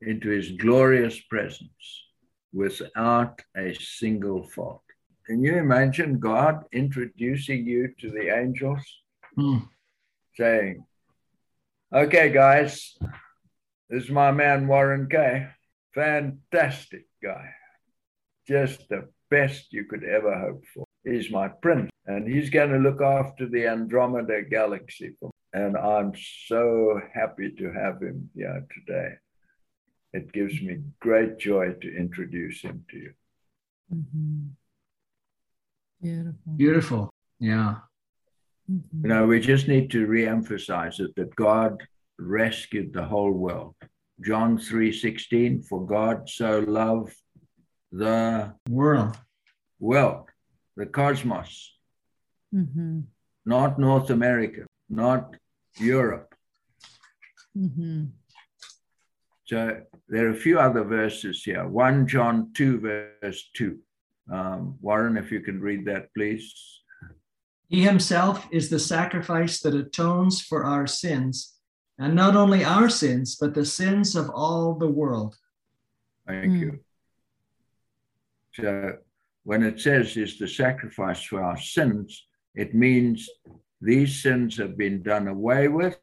into his glorious presence without a single fault. Can you imagine God introducing you to the angels, mm. saying, okay, guys, this is my man, Warren Kay. Fantastic guy. Just the best you could ever hope for. He's my prince, and he's going to look after the Andromeda galaxy for me. And I'm so happy to have him here today. It gives me great joy to introduce him to you. Mm-hmm. Beautiful. Beautiful. Yeah. Mm-hmm. You know, we just need to re-emphasize it, that God rescued the whole world. John three sixteen, for God so loved the world, world, the cosmos, mm-hmm. not North America, not Europe. Mm-hmm. So there are a few other verses here. First John two, verse two. Um, Warren, if you can read that, please. He himself is the sacrifice that atones for our sins, and not only our sins, but the sins of all the world. Thank mm. you. So when it says is the sacrifice for our sins, it means these sins have been done away with,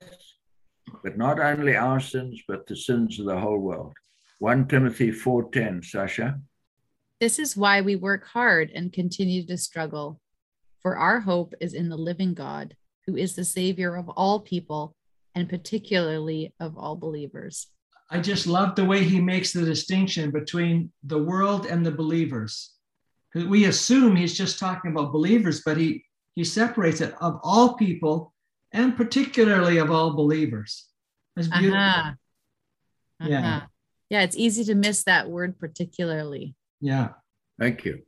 but not only our sins, but the sins of the whole world. First Timothy four ten, Sasha. This is why we work hard and continue to struggle, for our hope is in the living God, who is the Savior of all people, and particularly of all believers. I just love the way he makes the distinction between the world and the believers. We assume he's just talking about believers, but he, he separates it of all people, and particularly of all believers. That's beautiful. Uh-huh. Uh-huh. Yeah. Yeah, it's easy to miss that word particularly. Yeah. Thank you.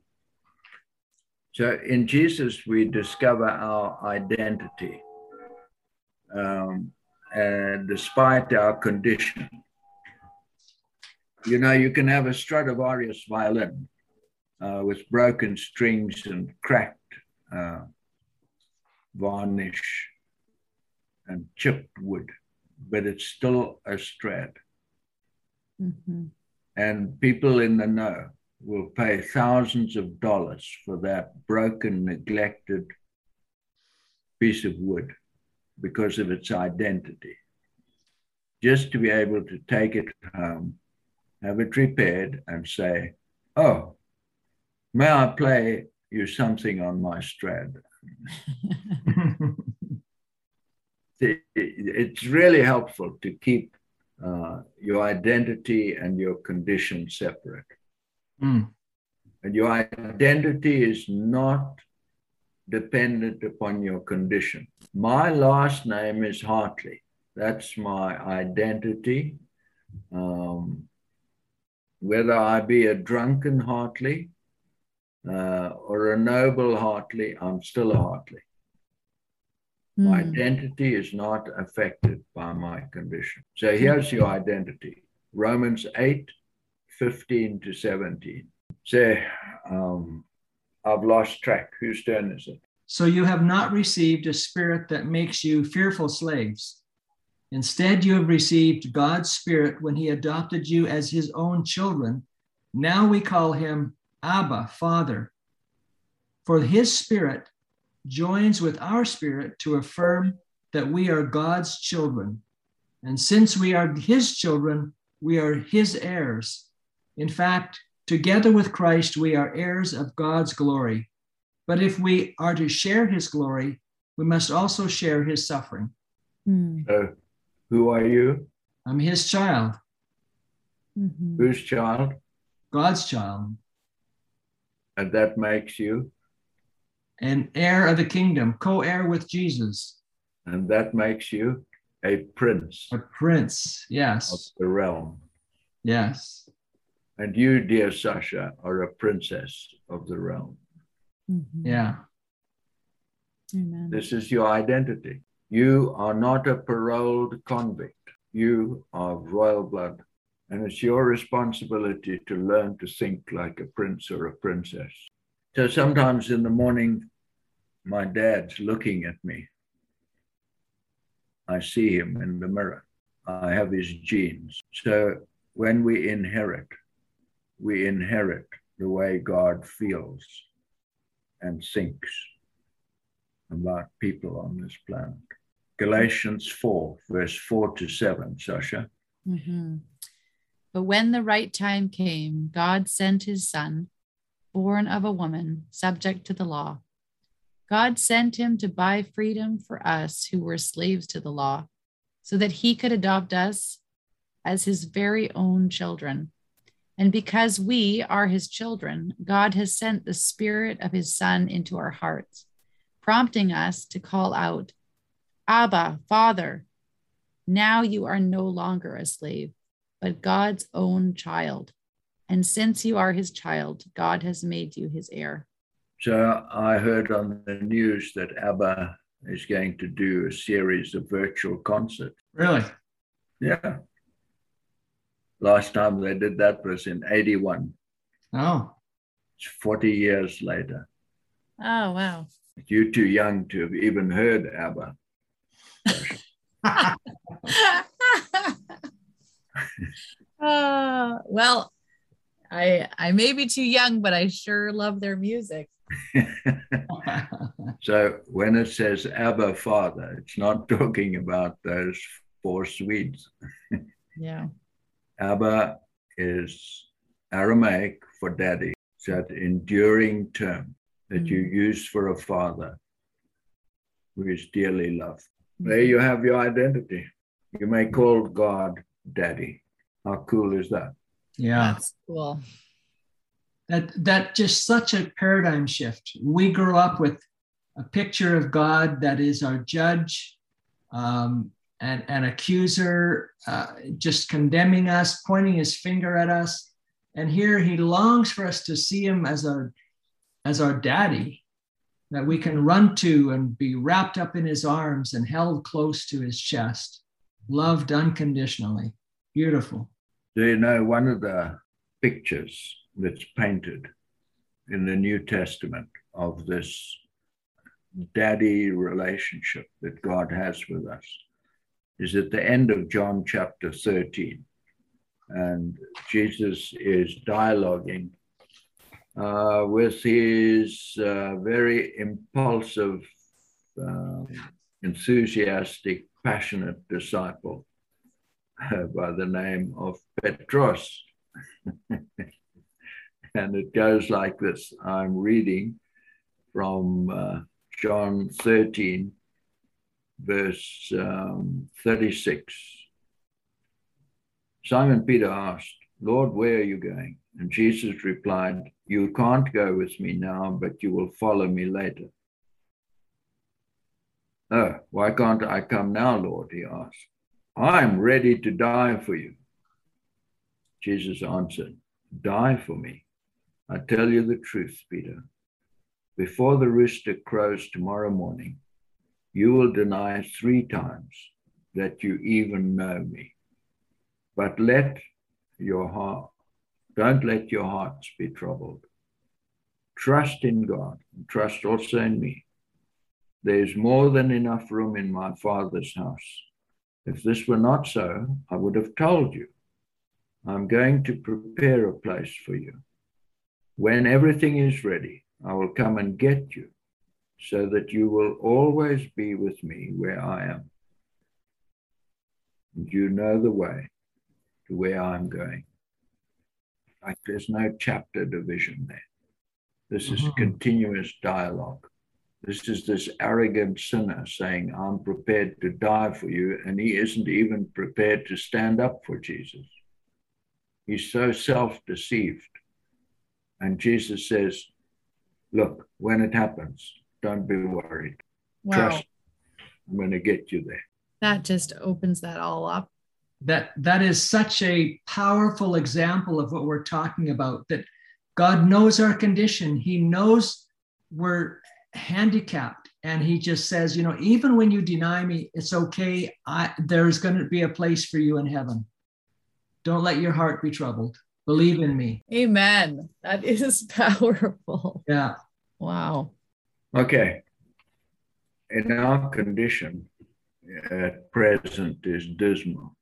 So in Jesus, we discover our identity um, and despite our condition. You know, you can have a Stradivarius violin uh, with broken strings and cracked uh, varnish and chipped wood, but it's still a Strad. Mm-hmm. And people in the know will pay thousands of dollars for that broken, neglected piece of wood because of its identity. Just to be able to take it home, have it repaired and say, oh, may I play you something on my Strad? It's really helpful to keep uh, your identity and your condition separate. Mm. And your identity is not dependent upon your condition. My last name is Hartley. That's my identity. Um, whether I be a drunken Hartley uh, or a noble Hartley, I'm still a Hartley. Mm. My identity is not affected by my condition. So here's your identity. Romans eight, fifteen to seventeen. Say, um, I've lost track. Whose turn is it? So you have not received a spirit that makes you fearful slaves. Instead, you have received God's spirit when he adopted you as his own children. Now we call him Abba, Father. For his spirit joins with our spirit to affirm that we are God's children. And since we are his children, we are his heirs. In fact, together with Christ, we are heirs of God's glory. But if we are to share his glory, we must also share his suffering. Mm. So, who are you? I'm his child. Mm-hmm. Whose child? God's child. And that makes you? An heir of the kingdom, co-heir with Jesus. And that makes you a prince. A prince, yes. Of the realm. Yes. And you, dear Sasha, are a princess of the realm. Mm-hmm. Yeah. Amen. This is your identity. You are not a paroled convict. You are of royal blood. And it's your responsibility to learn to think like a prince or a princess. So sometimes in the morning, my dad's looking at me. I see him in the mirror. I have his genes. So when we inherit, we inherit the way God feels and thinks about people on this planet. Galatians four, verse four to seven, Sasha. Mm-hmm. But when the right time came, God sent his son, born of a woman, subject to the law. God sent him to buy freedom for us who were slaves to the law, so that he could adopt us as his very own children. And because we are his children, God has sent the spirit of his son into our hearts, prompting us to call out, Abba, Father. Now you are no longer a slave, but God's own child. And since you are his child, God has made you his heir. So I heard on the news that ABBA is going to do a series of virtual concerts. Really? Yeah. Last time they did that was in eighty-one. Oh. It's forty years later. Oh, wow. You're too young to have even heard ABBA. uh, well, I I may be too young, but I sure love their music. So when it says Abba Father, it's not talking about those four Swedes. Yeah. Abba is Aramaic for daddy. It's that enduring term that mm. you use for a father who is dearly loved. Mm. There you have your identity. You may call God daddy. How cool is that? Yeah. That's cool. That, that just such a paradigm shift. We grew up with a picture of God that is our judge, um, and an accuser, uh, just condemning us, pointing his finger at us. And here he longs for us to see him as a, as our daddy that we can run to and be wrapped up in his arms and held close to his chest, loved unconditionally. Beautiful. Do you know one of the pictures that's painted in the New Testament of this daddy relationship that God has with us is at the end of John chapter thirteen. And Jesus is dialoguing uh, with his uh, very impulsive, uh, enthusiastic, passionate disciple uh, by the name of Petros. And it goes like this. I'm reading from uh, John thirteen, verse um, thirty-six. Simon Peter asked, Lord, where are you going? And Jesus replied, you can't go with me now, but you will follow me later. Oh, why can't I come now, Lord? He asked. I'm ready to die for you. Jesus answered, die for me. I tell you the truth, Peter. Before the rooster crows tomorrow morning, you will deny three times that you even know me. But let your heart, don't let your hearts be troubled. Trust in God and trust also in me. There is more than enough room in my Father's house. If this were not so, I would have told you. I'm going to prepare a place for you. When everything is ready, I will come and get you so that you will always be with me where I am. And you know the way to where I'm going. Like there's no chapter division there. This is mm-hmm. continuous dialogue. This is this arrogant sinner saying, I'm prepared to die for you, and he isn't even prepared to stand up for Jesus. He's so self-deceived. And Jesus says, look, when it happens, don't be worried. Wow. Trust me, I'm going to get you there. That just opens that all up. That that is such a powerful example of what we're talking about, that God knows our condition. He knows we're handicapped. And he just says, you know, even when you deny me, it's okay. I, there's going to be a place for you in heaven. Don't let your heart be troubled. Believe in me. Amen. That is powerful. Yeah. Wow. Okay. And our condition at present is dismal.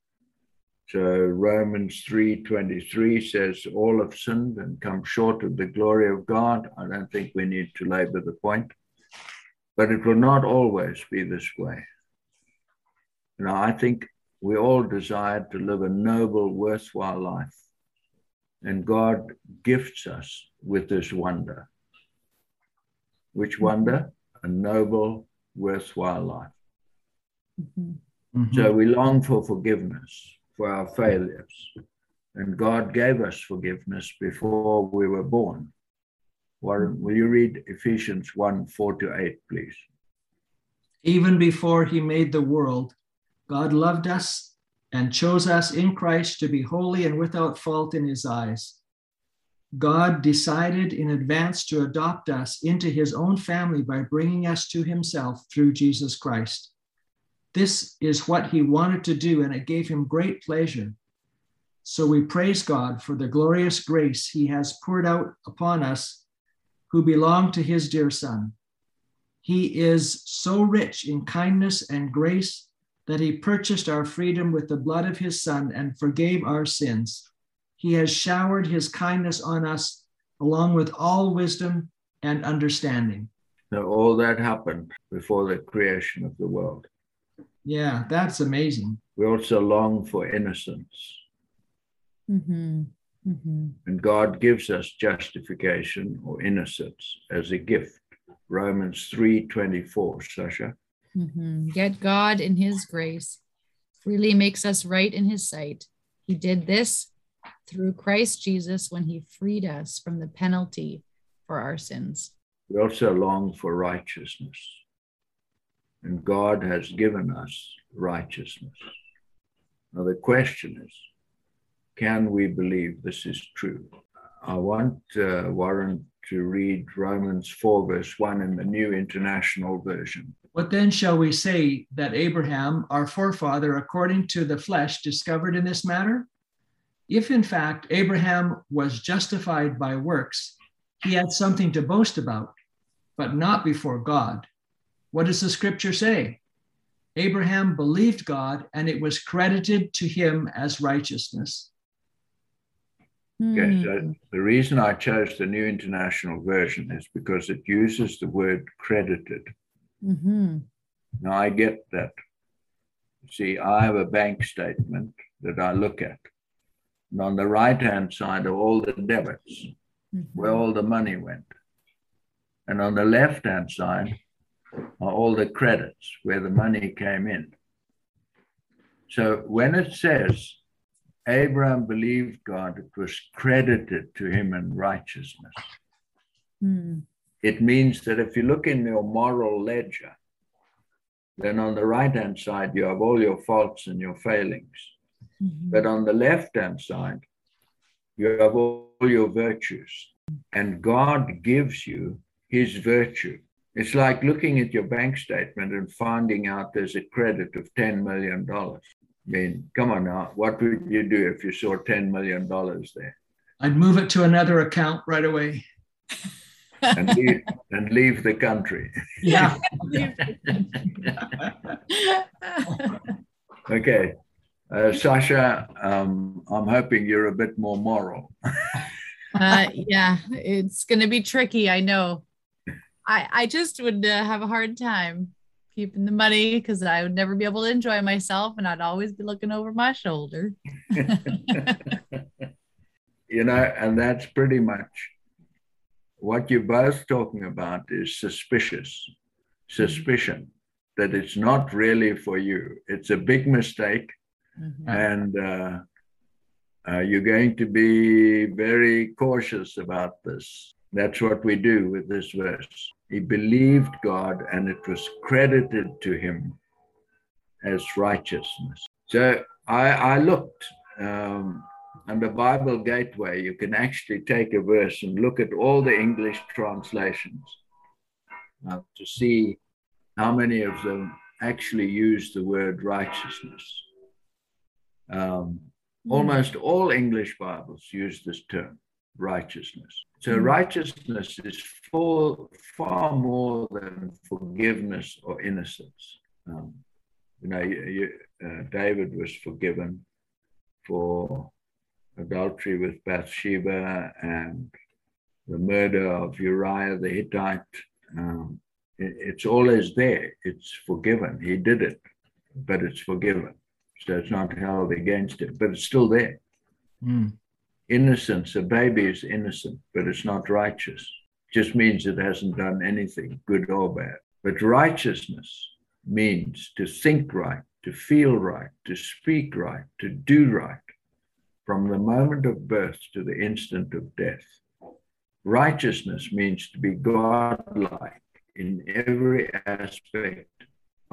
So Romans three twenty-three says, all have sinned and come short of the glory of God. I don't think we need to labor the point. But it will not always be this way. Now, I think we all desire to live a noble, worthwhile life. And God gifts us with this wonder. Which wonder? A noble, worthwhile life. Mm-hmm. Mm-hmm. So we long for forgiveness for our failures. And God gave us forgiveness before we were born. Warren, will you read Ephesians one, four to eight, please? Even before he made the world, God loved us and chose us in Christ to be holy and without fault in his eyes. God decided in advance to adopt us into his own family by bringing us to himself through Jesus Christ. This is what he wanted to do, and it gave him great pleasure. So we praise God for the glorious grace he has poured out upon us who belong to his dear Son. He is so rich in kindness and grace that he purchased our freedom with the blood of his Son and forgave our sins. He has showered his kindness on us along with all wisdom and understanding. Now, all that happened before the creation of the world. Yeah, that's amazing. We also long for innocence. Mm-hmm. Mm-hmm. And God gives us justification or innocence as a gift. Romans three twenty-four, Sasha. Mm-hmm. Yet God, in his grace, freely makes us right in his sight. He did this through Christ Jesus when he freed us from the penalty for our sins. We also long for righteousness. And God has given us righteousness. Now the question is, can we believe this is true? I want uh, Warren to read Romans four, verse one in the New International Version. What then shall we say that Abraham, our forefather, according to the flesh, discovered in this matter? If in fact Abraham was justified by works, he had something to boast about, but not before God. What does the scripture say? Abraham believed God, and it was credited to him as righteousness. Okay, so the reason I chose the New International Version is because it uses the word credited. Mm-hmm. Now, I get that. See, I have a bank statement that I look at. And on the right-hand side are all the debits, mm-hmm. where all the money went. And on the left-hand side are all the credits, where the money came in. So when it says, Abraham believed God, it was credited to him in righteousness. Mm. It means that if you look in your moral ledger, then on the right-hand side, you have all your faults and your failings. Mm-hmm. But on the left-hand side, you have all your virtues. And God gives you his virtue. It's like looking at your bank statement and finding out there's a credit of ten million dollars. I mean, come on now, what would you do if you saw ten million dollars there? I'd move it to another account right away. And leave, and leave the country. Yeah. Okay. Uh, Sasha, um, I'm hoping you're a bit more moral. uh, yeah, it's going to be tricky, I know. I, I just would uh, have a hard time keeping the money, because I would never be able to enjoy myself, and I'd always be looking over my shoulder. You know, and that's pretty much what you're both talking about, is suspicious, suspicion, that it's not really for you. It's a big mistake, mm-hmm. and uh, uh, you're going to be very cautious about this. That's what we do with this verse. He believed God, and it was credited to him as righteousness. So I, I looked um, under Bible Gateway. You can actually take a verse and look at all the English translations uh, to see how many of them actually use the word righteousness. Um, mm. Almost all English Bibles use this term, righteousness. So righteousness is far, far more than forgiveness or innocence. Um, you know, you, you, uh, David was forgiven for adultery with Bathsheba and the murder of Uriah the Hittite. Um, it, it's always there. It's forgiven. He did it, but it's forgiven. So it's not held against him, but it's still there. Mm. Innocence, a baby is innocent, but it's not righteous. It just means it hasn't done anything, good or bad. But righteousness means to think right, to feel right, to speak right, to do right, from the moment of birth to the instant of death. Righteousness means to be God-like in every aspect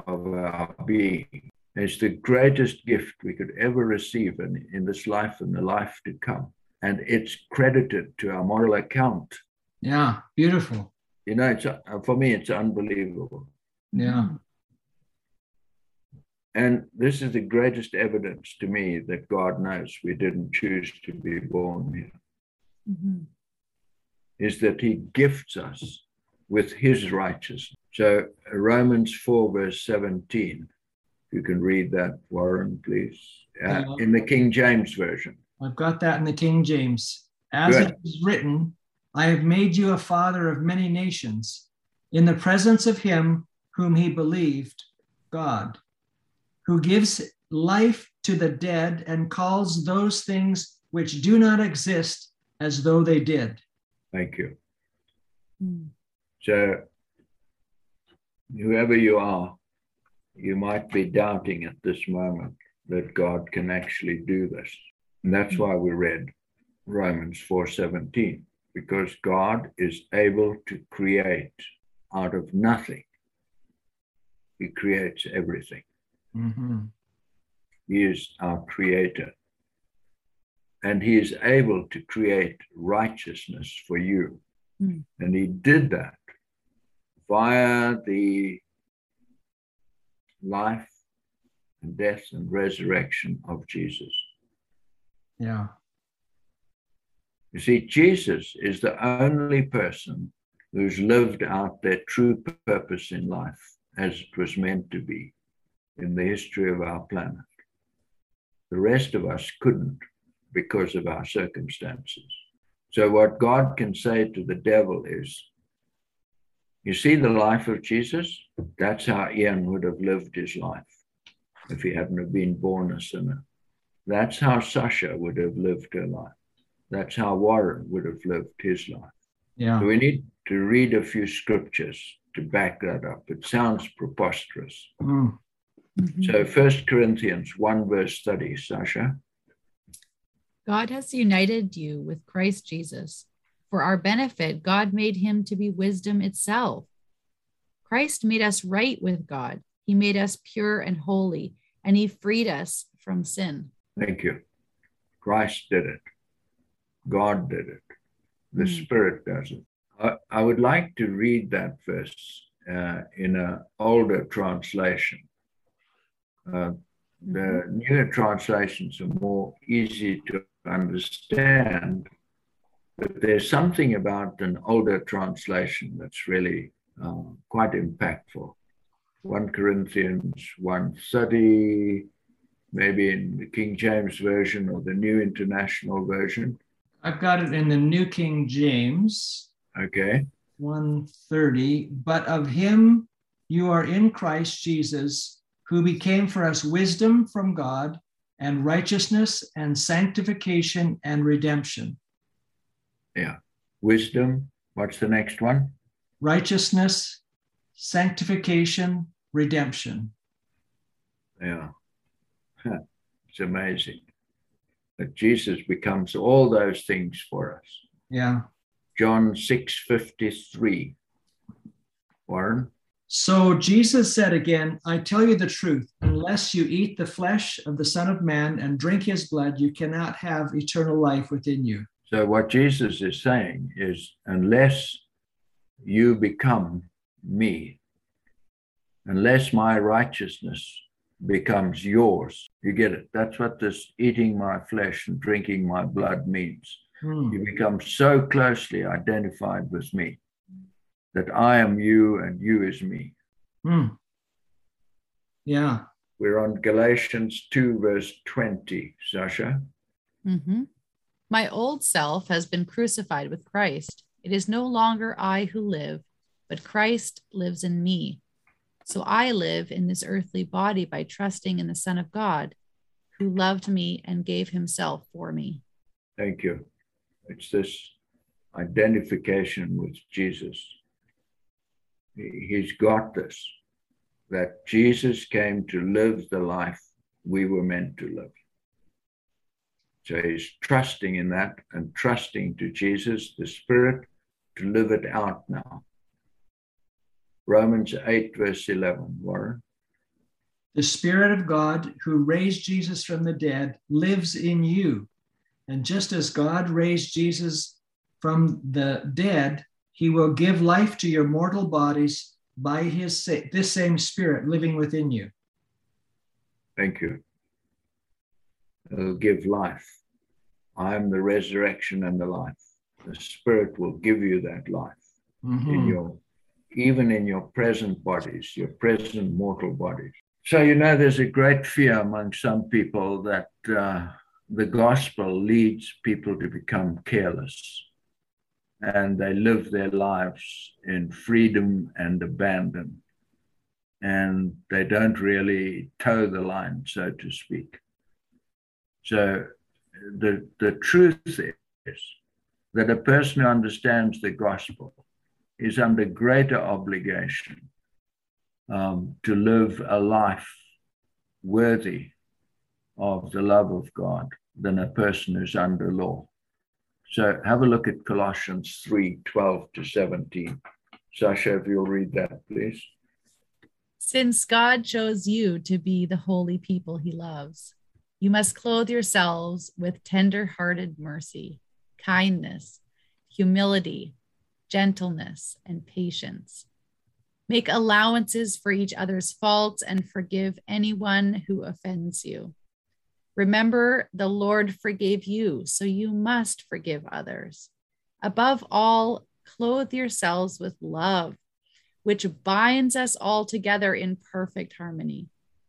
of our being. It's the greatest gift we could ever receive in, in this life and the life to come. And it's credited to our moral account. Yeah, beautiful. You know, it's, for me, it's unbelievable. Yeah. And this is the greatest evidence to me that God knows we didn't choose to be born here, mm-hmm. is that he gifts us with his righteousness. So Romans four, verse seventeen. You can read that, Warren, please, uh, in the King James Version. I've got that in the King James. As Good. It is written, I have made you a father of many nations, in the presence of him whom he believed, God, who gives life to the dead and calls those things which do not exist as though they did. Thank you. Mm. So, whoever you are, you might be doubting at this moment that God can actually do this. And that's why we read Romans four seventeen, because God is able to create out of nothing. He creates everything. Mm-hmm. He is our creator. And he is able to create righteousness for you. Mm. And he did that via the life and death and resurrection of Jesus. Yeah. You see, Jesus is the only person who's lived out their true purpose in life as it was meant to be in the history of our planet. The rest of us couldn't because of our circumstances. So what God can say to the devil is, you see the life of Jesus? That's how Ian would have lived his life if he hadn't have been born a sinner. That's how Sasha would have lived her life. That's how Warren would have lived his life. Yeah. So we need to read a few scriptures to back that up. It sounds preposterous. Mm. Mm-hmm. So First Corinthians one verse thirty, Sasha. God has united you with Christ Jesus. For our benefit, God made him to be wisdom itself. Christ made us right with God. He made us pure and holy, and he freed us from sin. Thank you. Christ did it. God did it. The mm. Spirit does it. I, I would like to read that verse uh, in an older translation. Uh, the newer translations are more easy to understand, but there's something about an older translation that's really uh, quite impactful. First Corinthians one thirty, maybe in the King James Version or the New International Version. I've got it in the New King James. Okay. one thirty, but of him you are in Christ Jesus, who became for us wisdom from God and righteousness and sanctification and redemption. Yeah. Wisdom. What's the next one? Righteousness, sanctification, redemption. Yeah. It's amazing that Jesus becomes all those things for us. Yeah. John six fifty-three. Warren? So Jesus said again, I tell you the truth, unless you eat the flesh of the Son of Man and drink his blood, you cannot have eternal life within you. So what Jesus is saying is, unless you become me, unless my righteousness becomes yours, you get it. That's what this eating my flesh and drinking my blood means. Hmm. You become so closely identified with me that I am you and you is me. Hmm. Yeah. We're on Galatians two verse twenty, Sasha. Mm-hmm. My old self has been crucified with Christ. It is no longer I who live, but Christ lives in me. So I live in this earthly body by trusting in the Son of God, who loved me and gave himself for me. Thank you. It's this identification with Jesus. He's got this, that Jesus came to live the life we were meant to live. So he's trusting in that and trusting to Jesus, the Spirit, to live it out now. Romans eight verse eleven, Warren. The Spirit of God who raised Jesus from the dead lives in you. And just as God raised Jesus from the dead, he will give life to your mortal bodies by his this same Spirit living within you. Thank you. It'll give life. I am the resurrection and the life. The Spirit will give you that life, mm-hmm. in your, even in your present bodies, your present mortal bodies. So, you know, there's a great fear among some people that uh, the gospel leads people to become careless, and they live their lives in freedom and abandon, and they don't really toe the line, so to speak. So the, the truth is that a person who understands the gospel is under greater obligation um, to live a life worthy of the love of God than a person who's under law. So have a look at Colossians three, twelve to seventeen. Sasha, if you'll read that, please. Since God chose you to be the holy people he loves, you must clothe yourselves with tender-hearted mercy, kindness, humility, gentleness, and patience. Make allowances for each other's faults and forgive anyone who offends you. Remember, the Lord forgave you, so you must forgive others. Above all, clothe yourselves with love, which binds us all together in perfect harmony.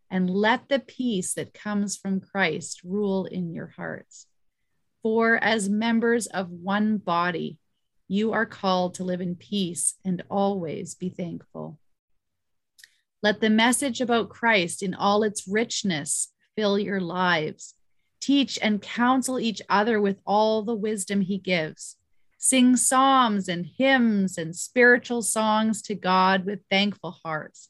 And let the peace that comes from Christ rule in your hearts. For as members of one body, you are called to live in peace and always be thankful. Let the message about Christ in all its richness fill your lives. Teach and counsel each other with all the wisdom he gives. Sing psalms and hymns and spiritual songs to God with thankful hearts.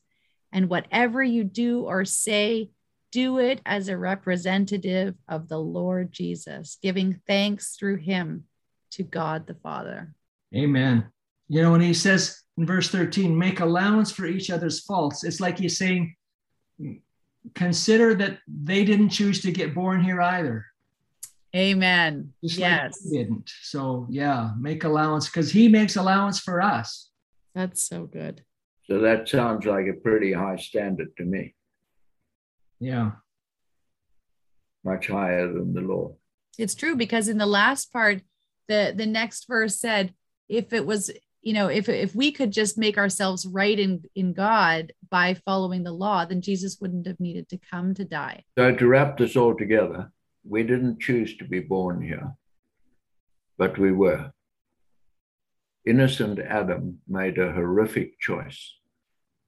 And whatever you do or say, do it as a representative of the Lord Jesus, giving thanks through him to God the Father. Amen. You know, when he says in verse thirteen, make allowance for each other's faults, it's like he's saying, consider that they didn't choose to get born here either. Amen. Just yes. Like he didn't. So yeah, make allowance, because he makes allowance for us. That's so good. So that sounds like a pretty high standard to me. Yeah. Much higher than the law. It's true, because in the last part, the, the next verse said, if it was, you know, if, if we could just make ourselves right in, in God by following the law, then Jesus wouldn't have needed to come to die. So to wrap this all together, we didn't choose to be born here, but we were. Innocent Adam made a horrific choice,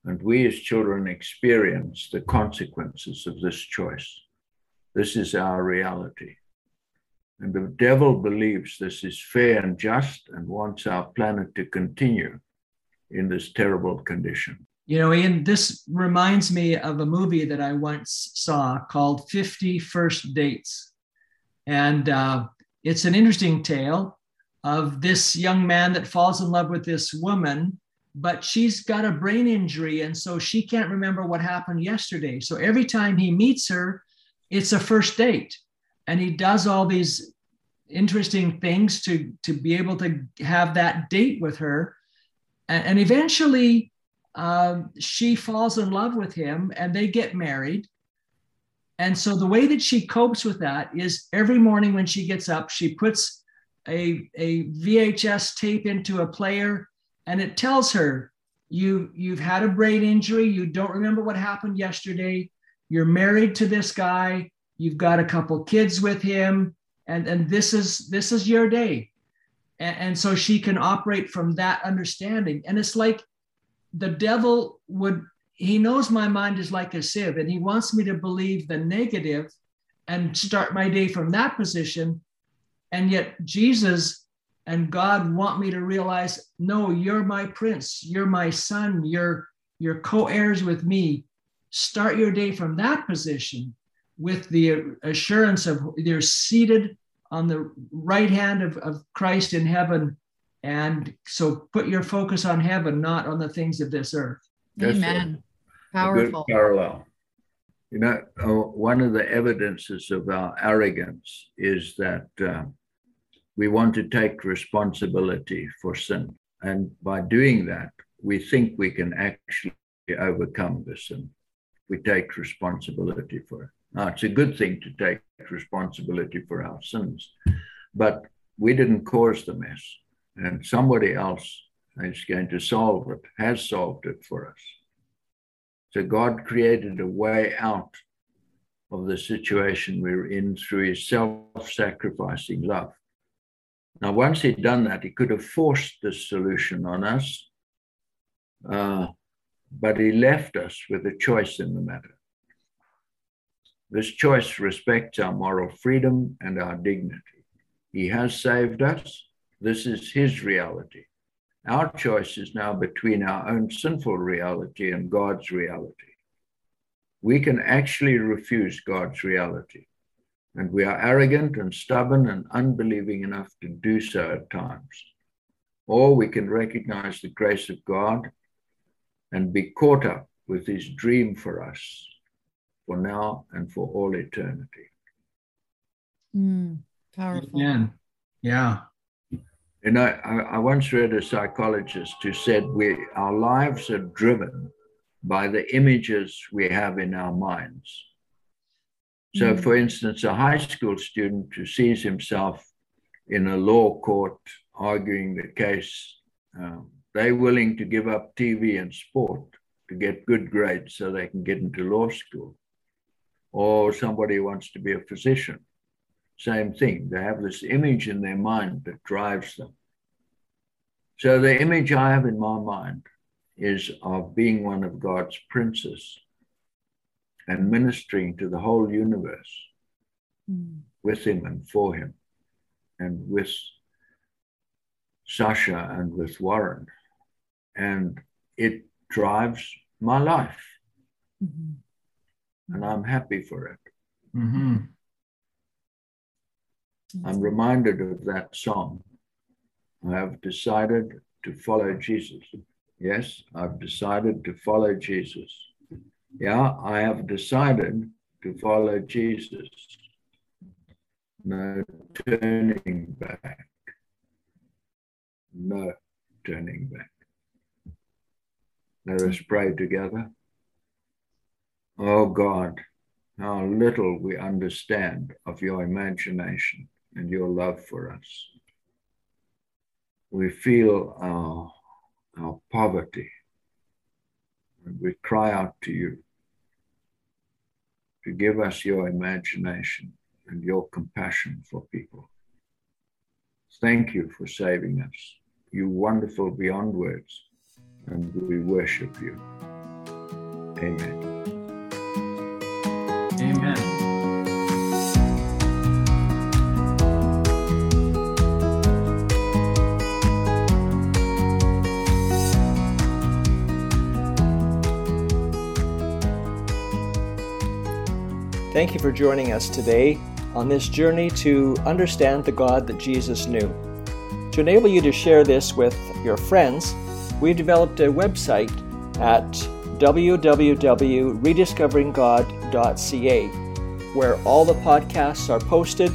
and we as children experience the consequences of this choice. This is our reality. And the devil believes this is fair and just and wants our planet to continue in this terrible condition. You know, Ian, this reminds me of a movie that I once saw called fifty First Dates. And uh, it's an interesting tale of this young man that falls in love with this woman, but she's got a brain injury, and so she can't remember what happened yesterday. So every time he meets her, it's a first date. And he does all these interesting things to, to be able to have that date with her. And, and eventually um, she falls in love with him and they get married. And so the way that she copes with that is every morning when she gets up, she puts A, a V H S tape into a player, and it tells her, you, you've had a brain injury, you don't remember what happened yesterday, you're married to this guy, you've got a couple kids with him, and, and this is this is your day. And, and so she can operate from that understanding. And it's like the devil would, he knows my mind is like a sieve, and he wants me to believe the negative and start my day from that position. And yet Jesus and God want me to realize, no, you're my prince, you're my son, you're, you're co-heirs with me. Start your day from that position with the assurance of you're seated on the right hand of, of Christ in heaven. And so put your focus on heaven, not on the things of this earth. That's Amen. A, Powerful. A good parallel. You know, one of the evidences of our arrogance is that uh, we want to take responsibility for sin. And by doing that, we think we can actually overcome the sin. We take responsibility for it. Now, it's a good thing to take responsibility for our sins, but we didn't cause the mess. And somebody else is going to solve it, has solved it for us. So God created a way out of the situation we're in through his self-sacrificing love. Now, once he'd done that, he could have forced this solution on us, uh, but he left us with a choice in the matter. This choice respects our moral freedom and our dignity. He has saved us. This is his reality. Our choice is now between our own sinful reality and God's reality. We can actually refuse God's reality, and we are arrogant and stubborn and unbelieving enough to do so at times. Or we can recognize the grace of God and be caught up with his dream for us for now and for all eternity. Mm, powerful. Yeah. Yeah. And I, I once read a psychologist who said, we, our lives are driven by the images we have in our minds. So, mm-hmm. for instance, a high school student who sees himself in a law court arguing the case, um, they're willing to give up T V and sport to get good grades so they can get into law school. Or somebody who wants to be a physician. Same thing. They have this image in their mind that drives them. So the image I have in my mind is of being one of God's princes and ministering to the whole universe mm. with him and for him, and with Sasha and with Warren. And it drives my life. Mm-hmm. And I'm happy for it. Mm-hmm. I'm reminded of that song. I have decided to follow Jesus. Yes, I've decided to follow Jesus. Yeah, I have decided to follow Jesus. No turning back. No turning back. Let us pray together. Oh God, how little we understand of your imagination and your love for us. We feel our, our poverty, and we cry out to you to give us your imagination and your compassion for people. Thank you for saving us. You wonderful beyond words, and we worship you. Amen. Amen. Thank you for joining us today on this journey to understand the God that Jesus knew. To enable you to share this with your friends, we've developed a website at w w w dot rediscovering god dot c a, where all the podcasts are posted,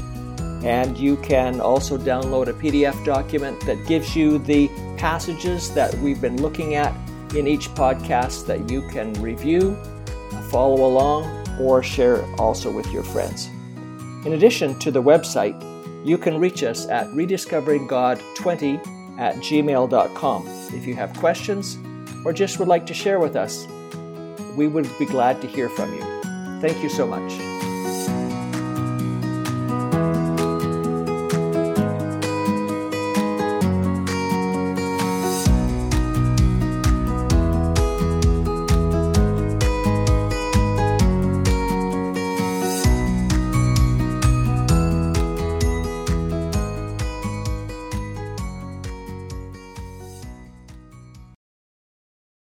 and you can also download a P D F document that gives you the passages that we've been looking at in each podcast that you can review, follow along, or share also with your friends. In addition to the website, you can reach us at rediscovering god twenty at gmail dot com if you have questions or just would like to share with us. We would be glad to hear from you. Thank you so much.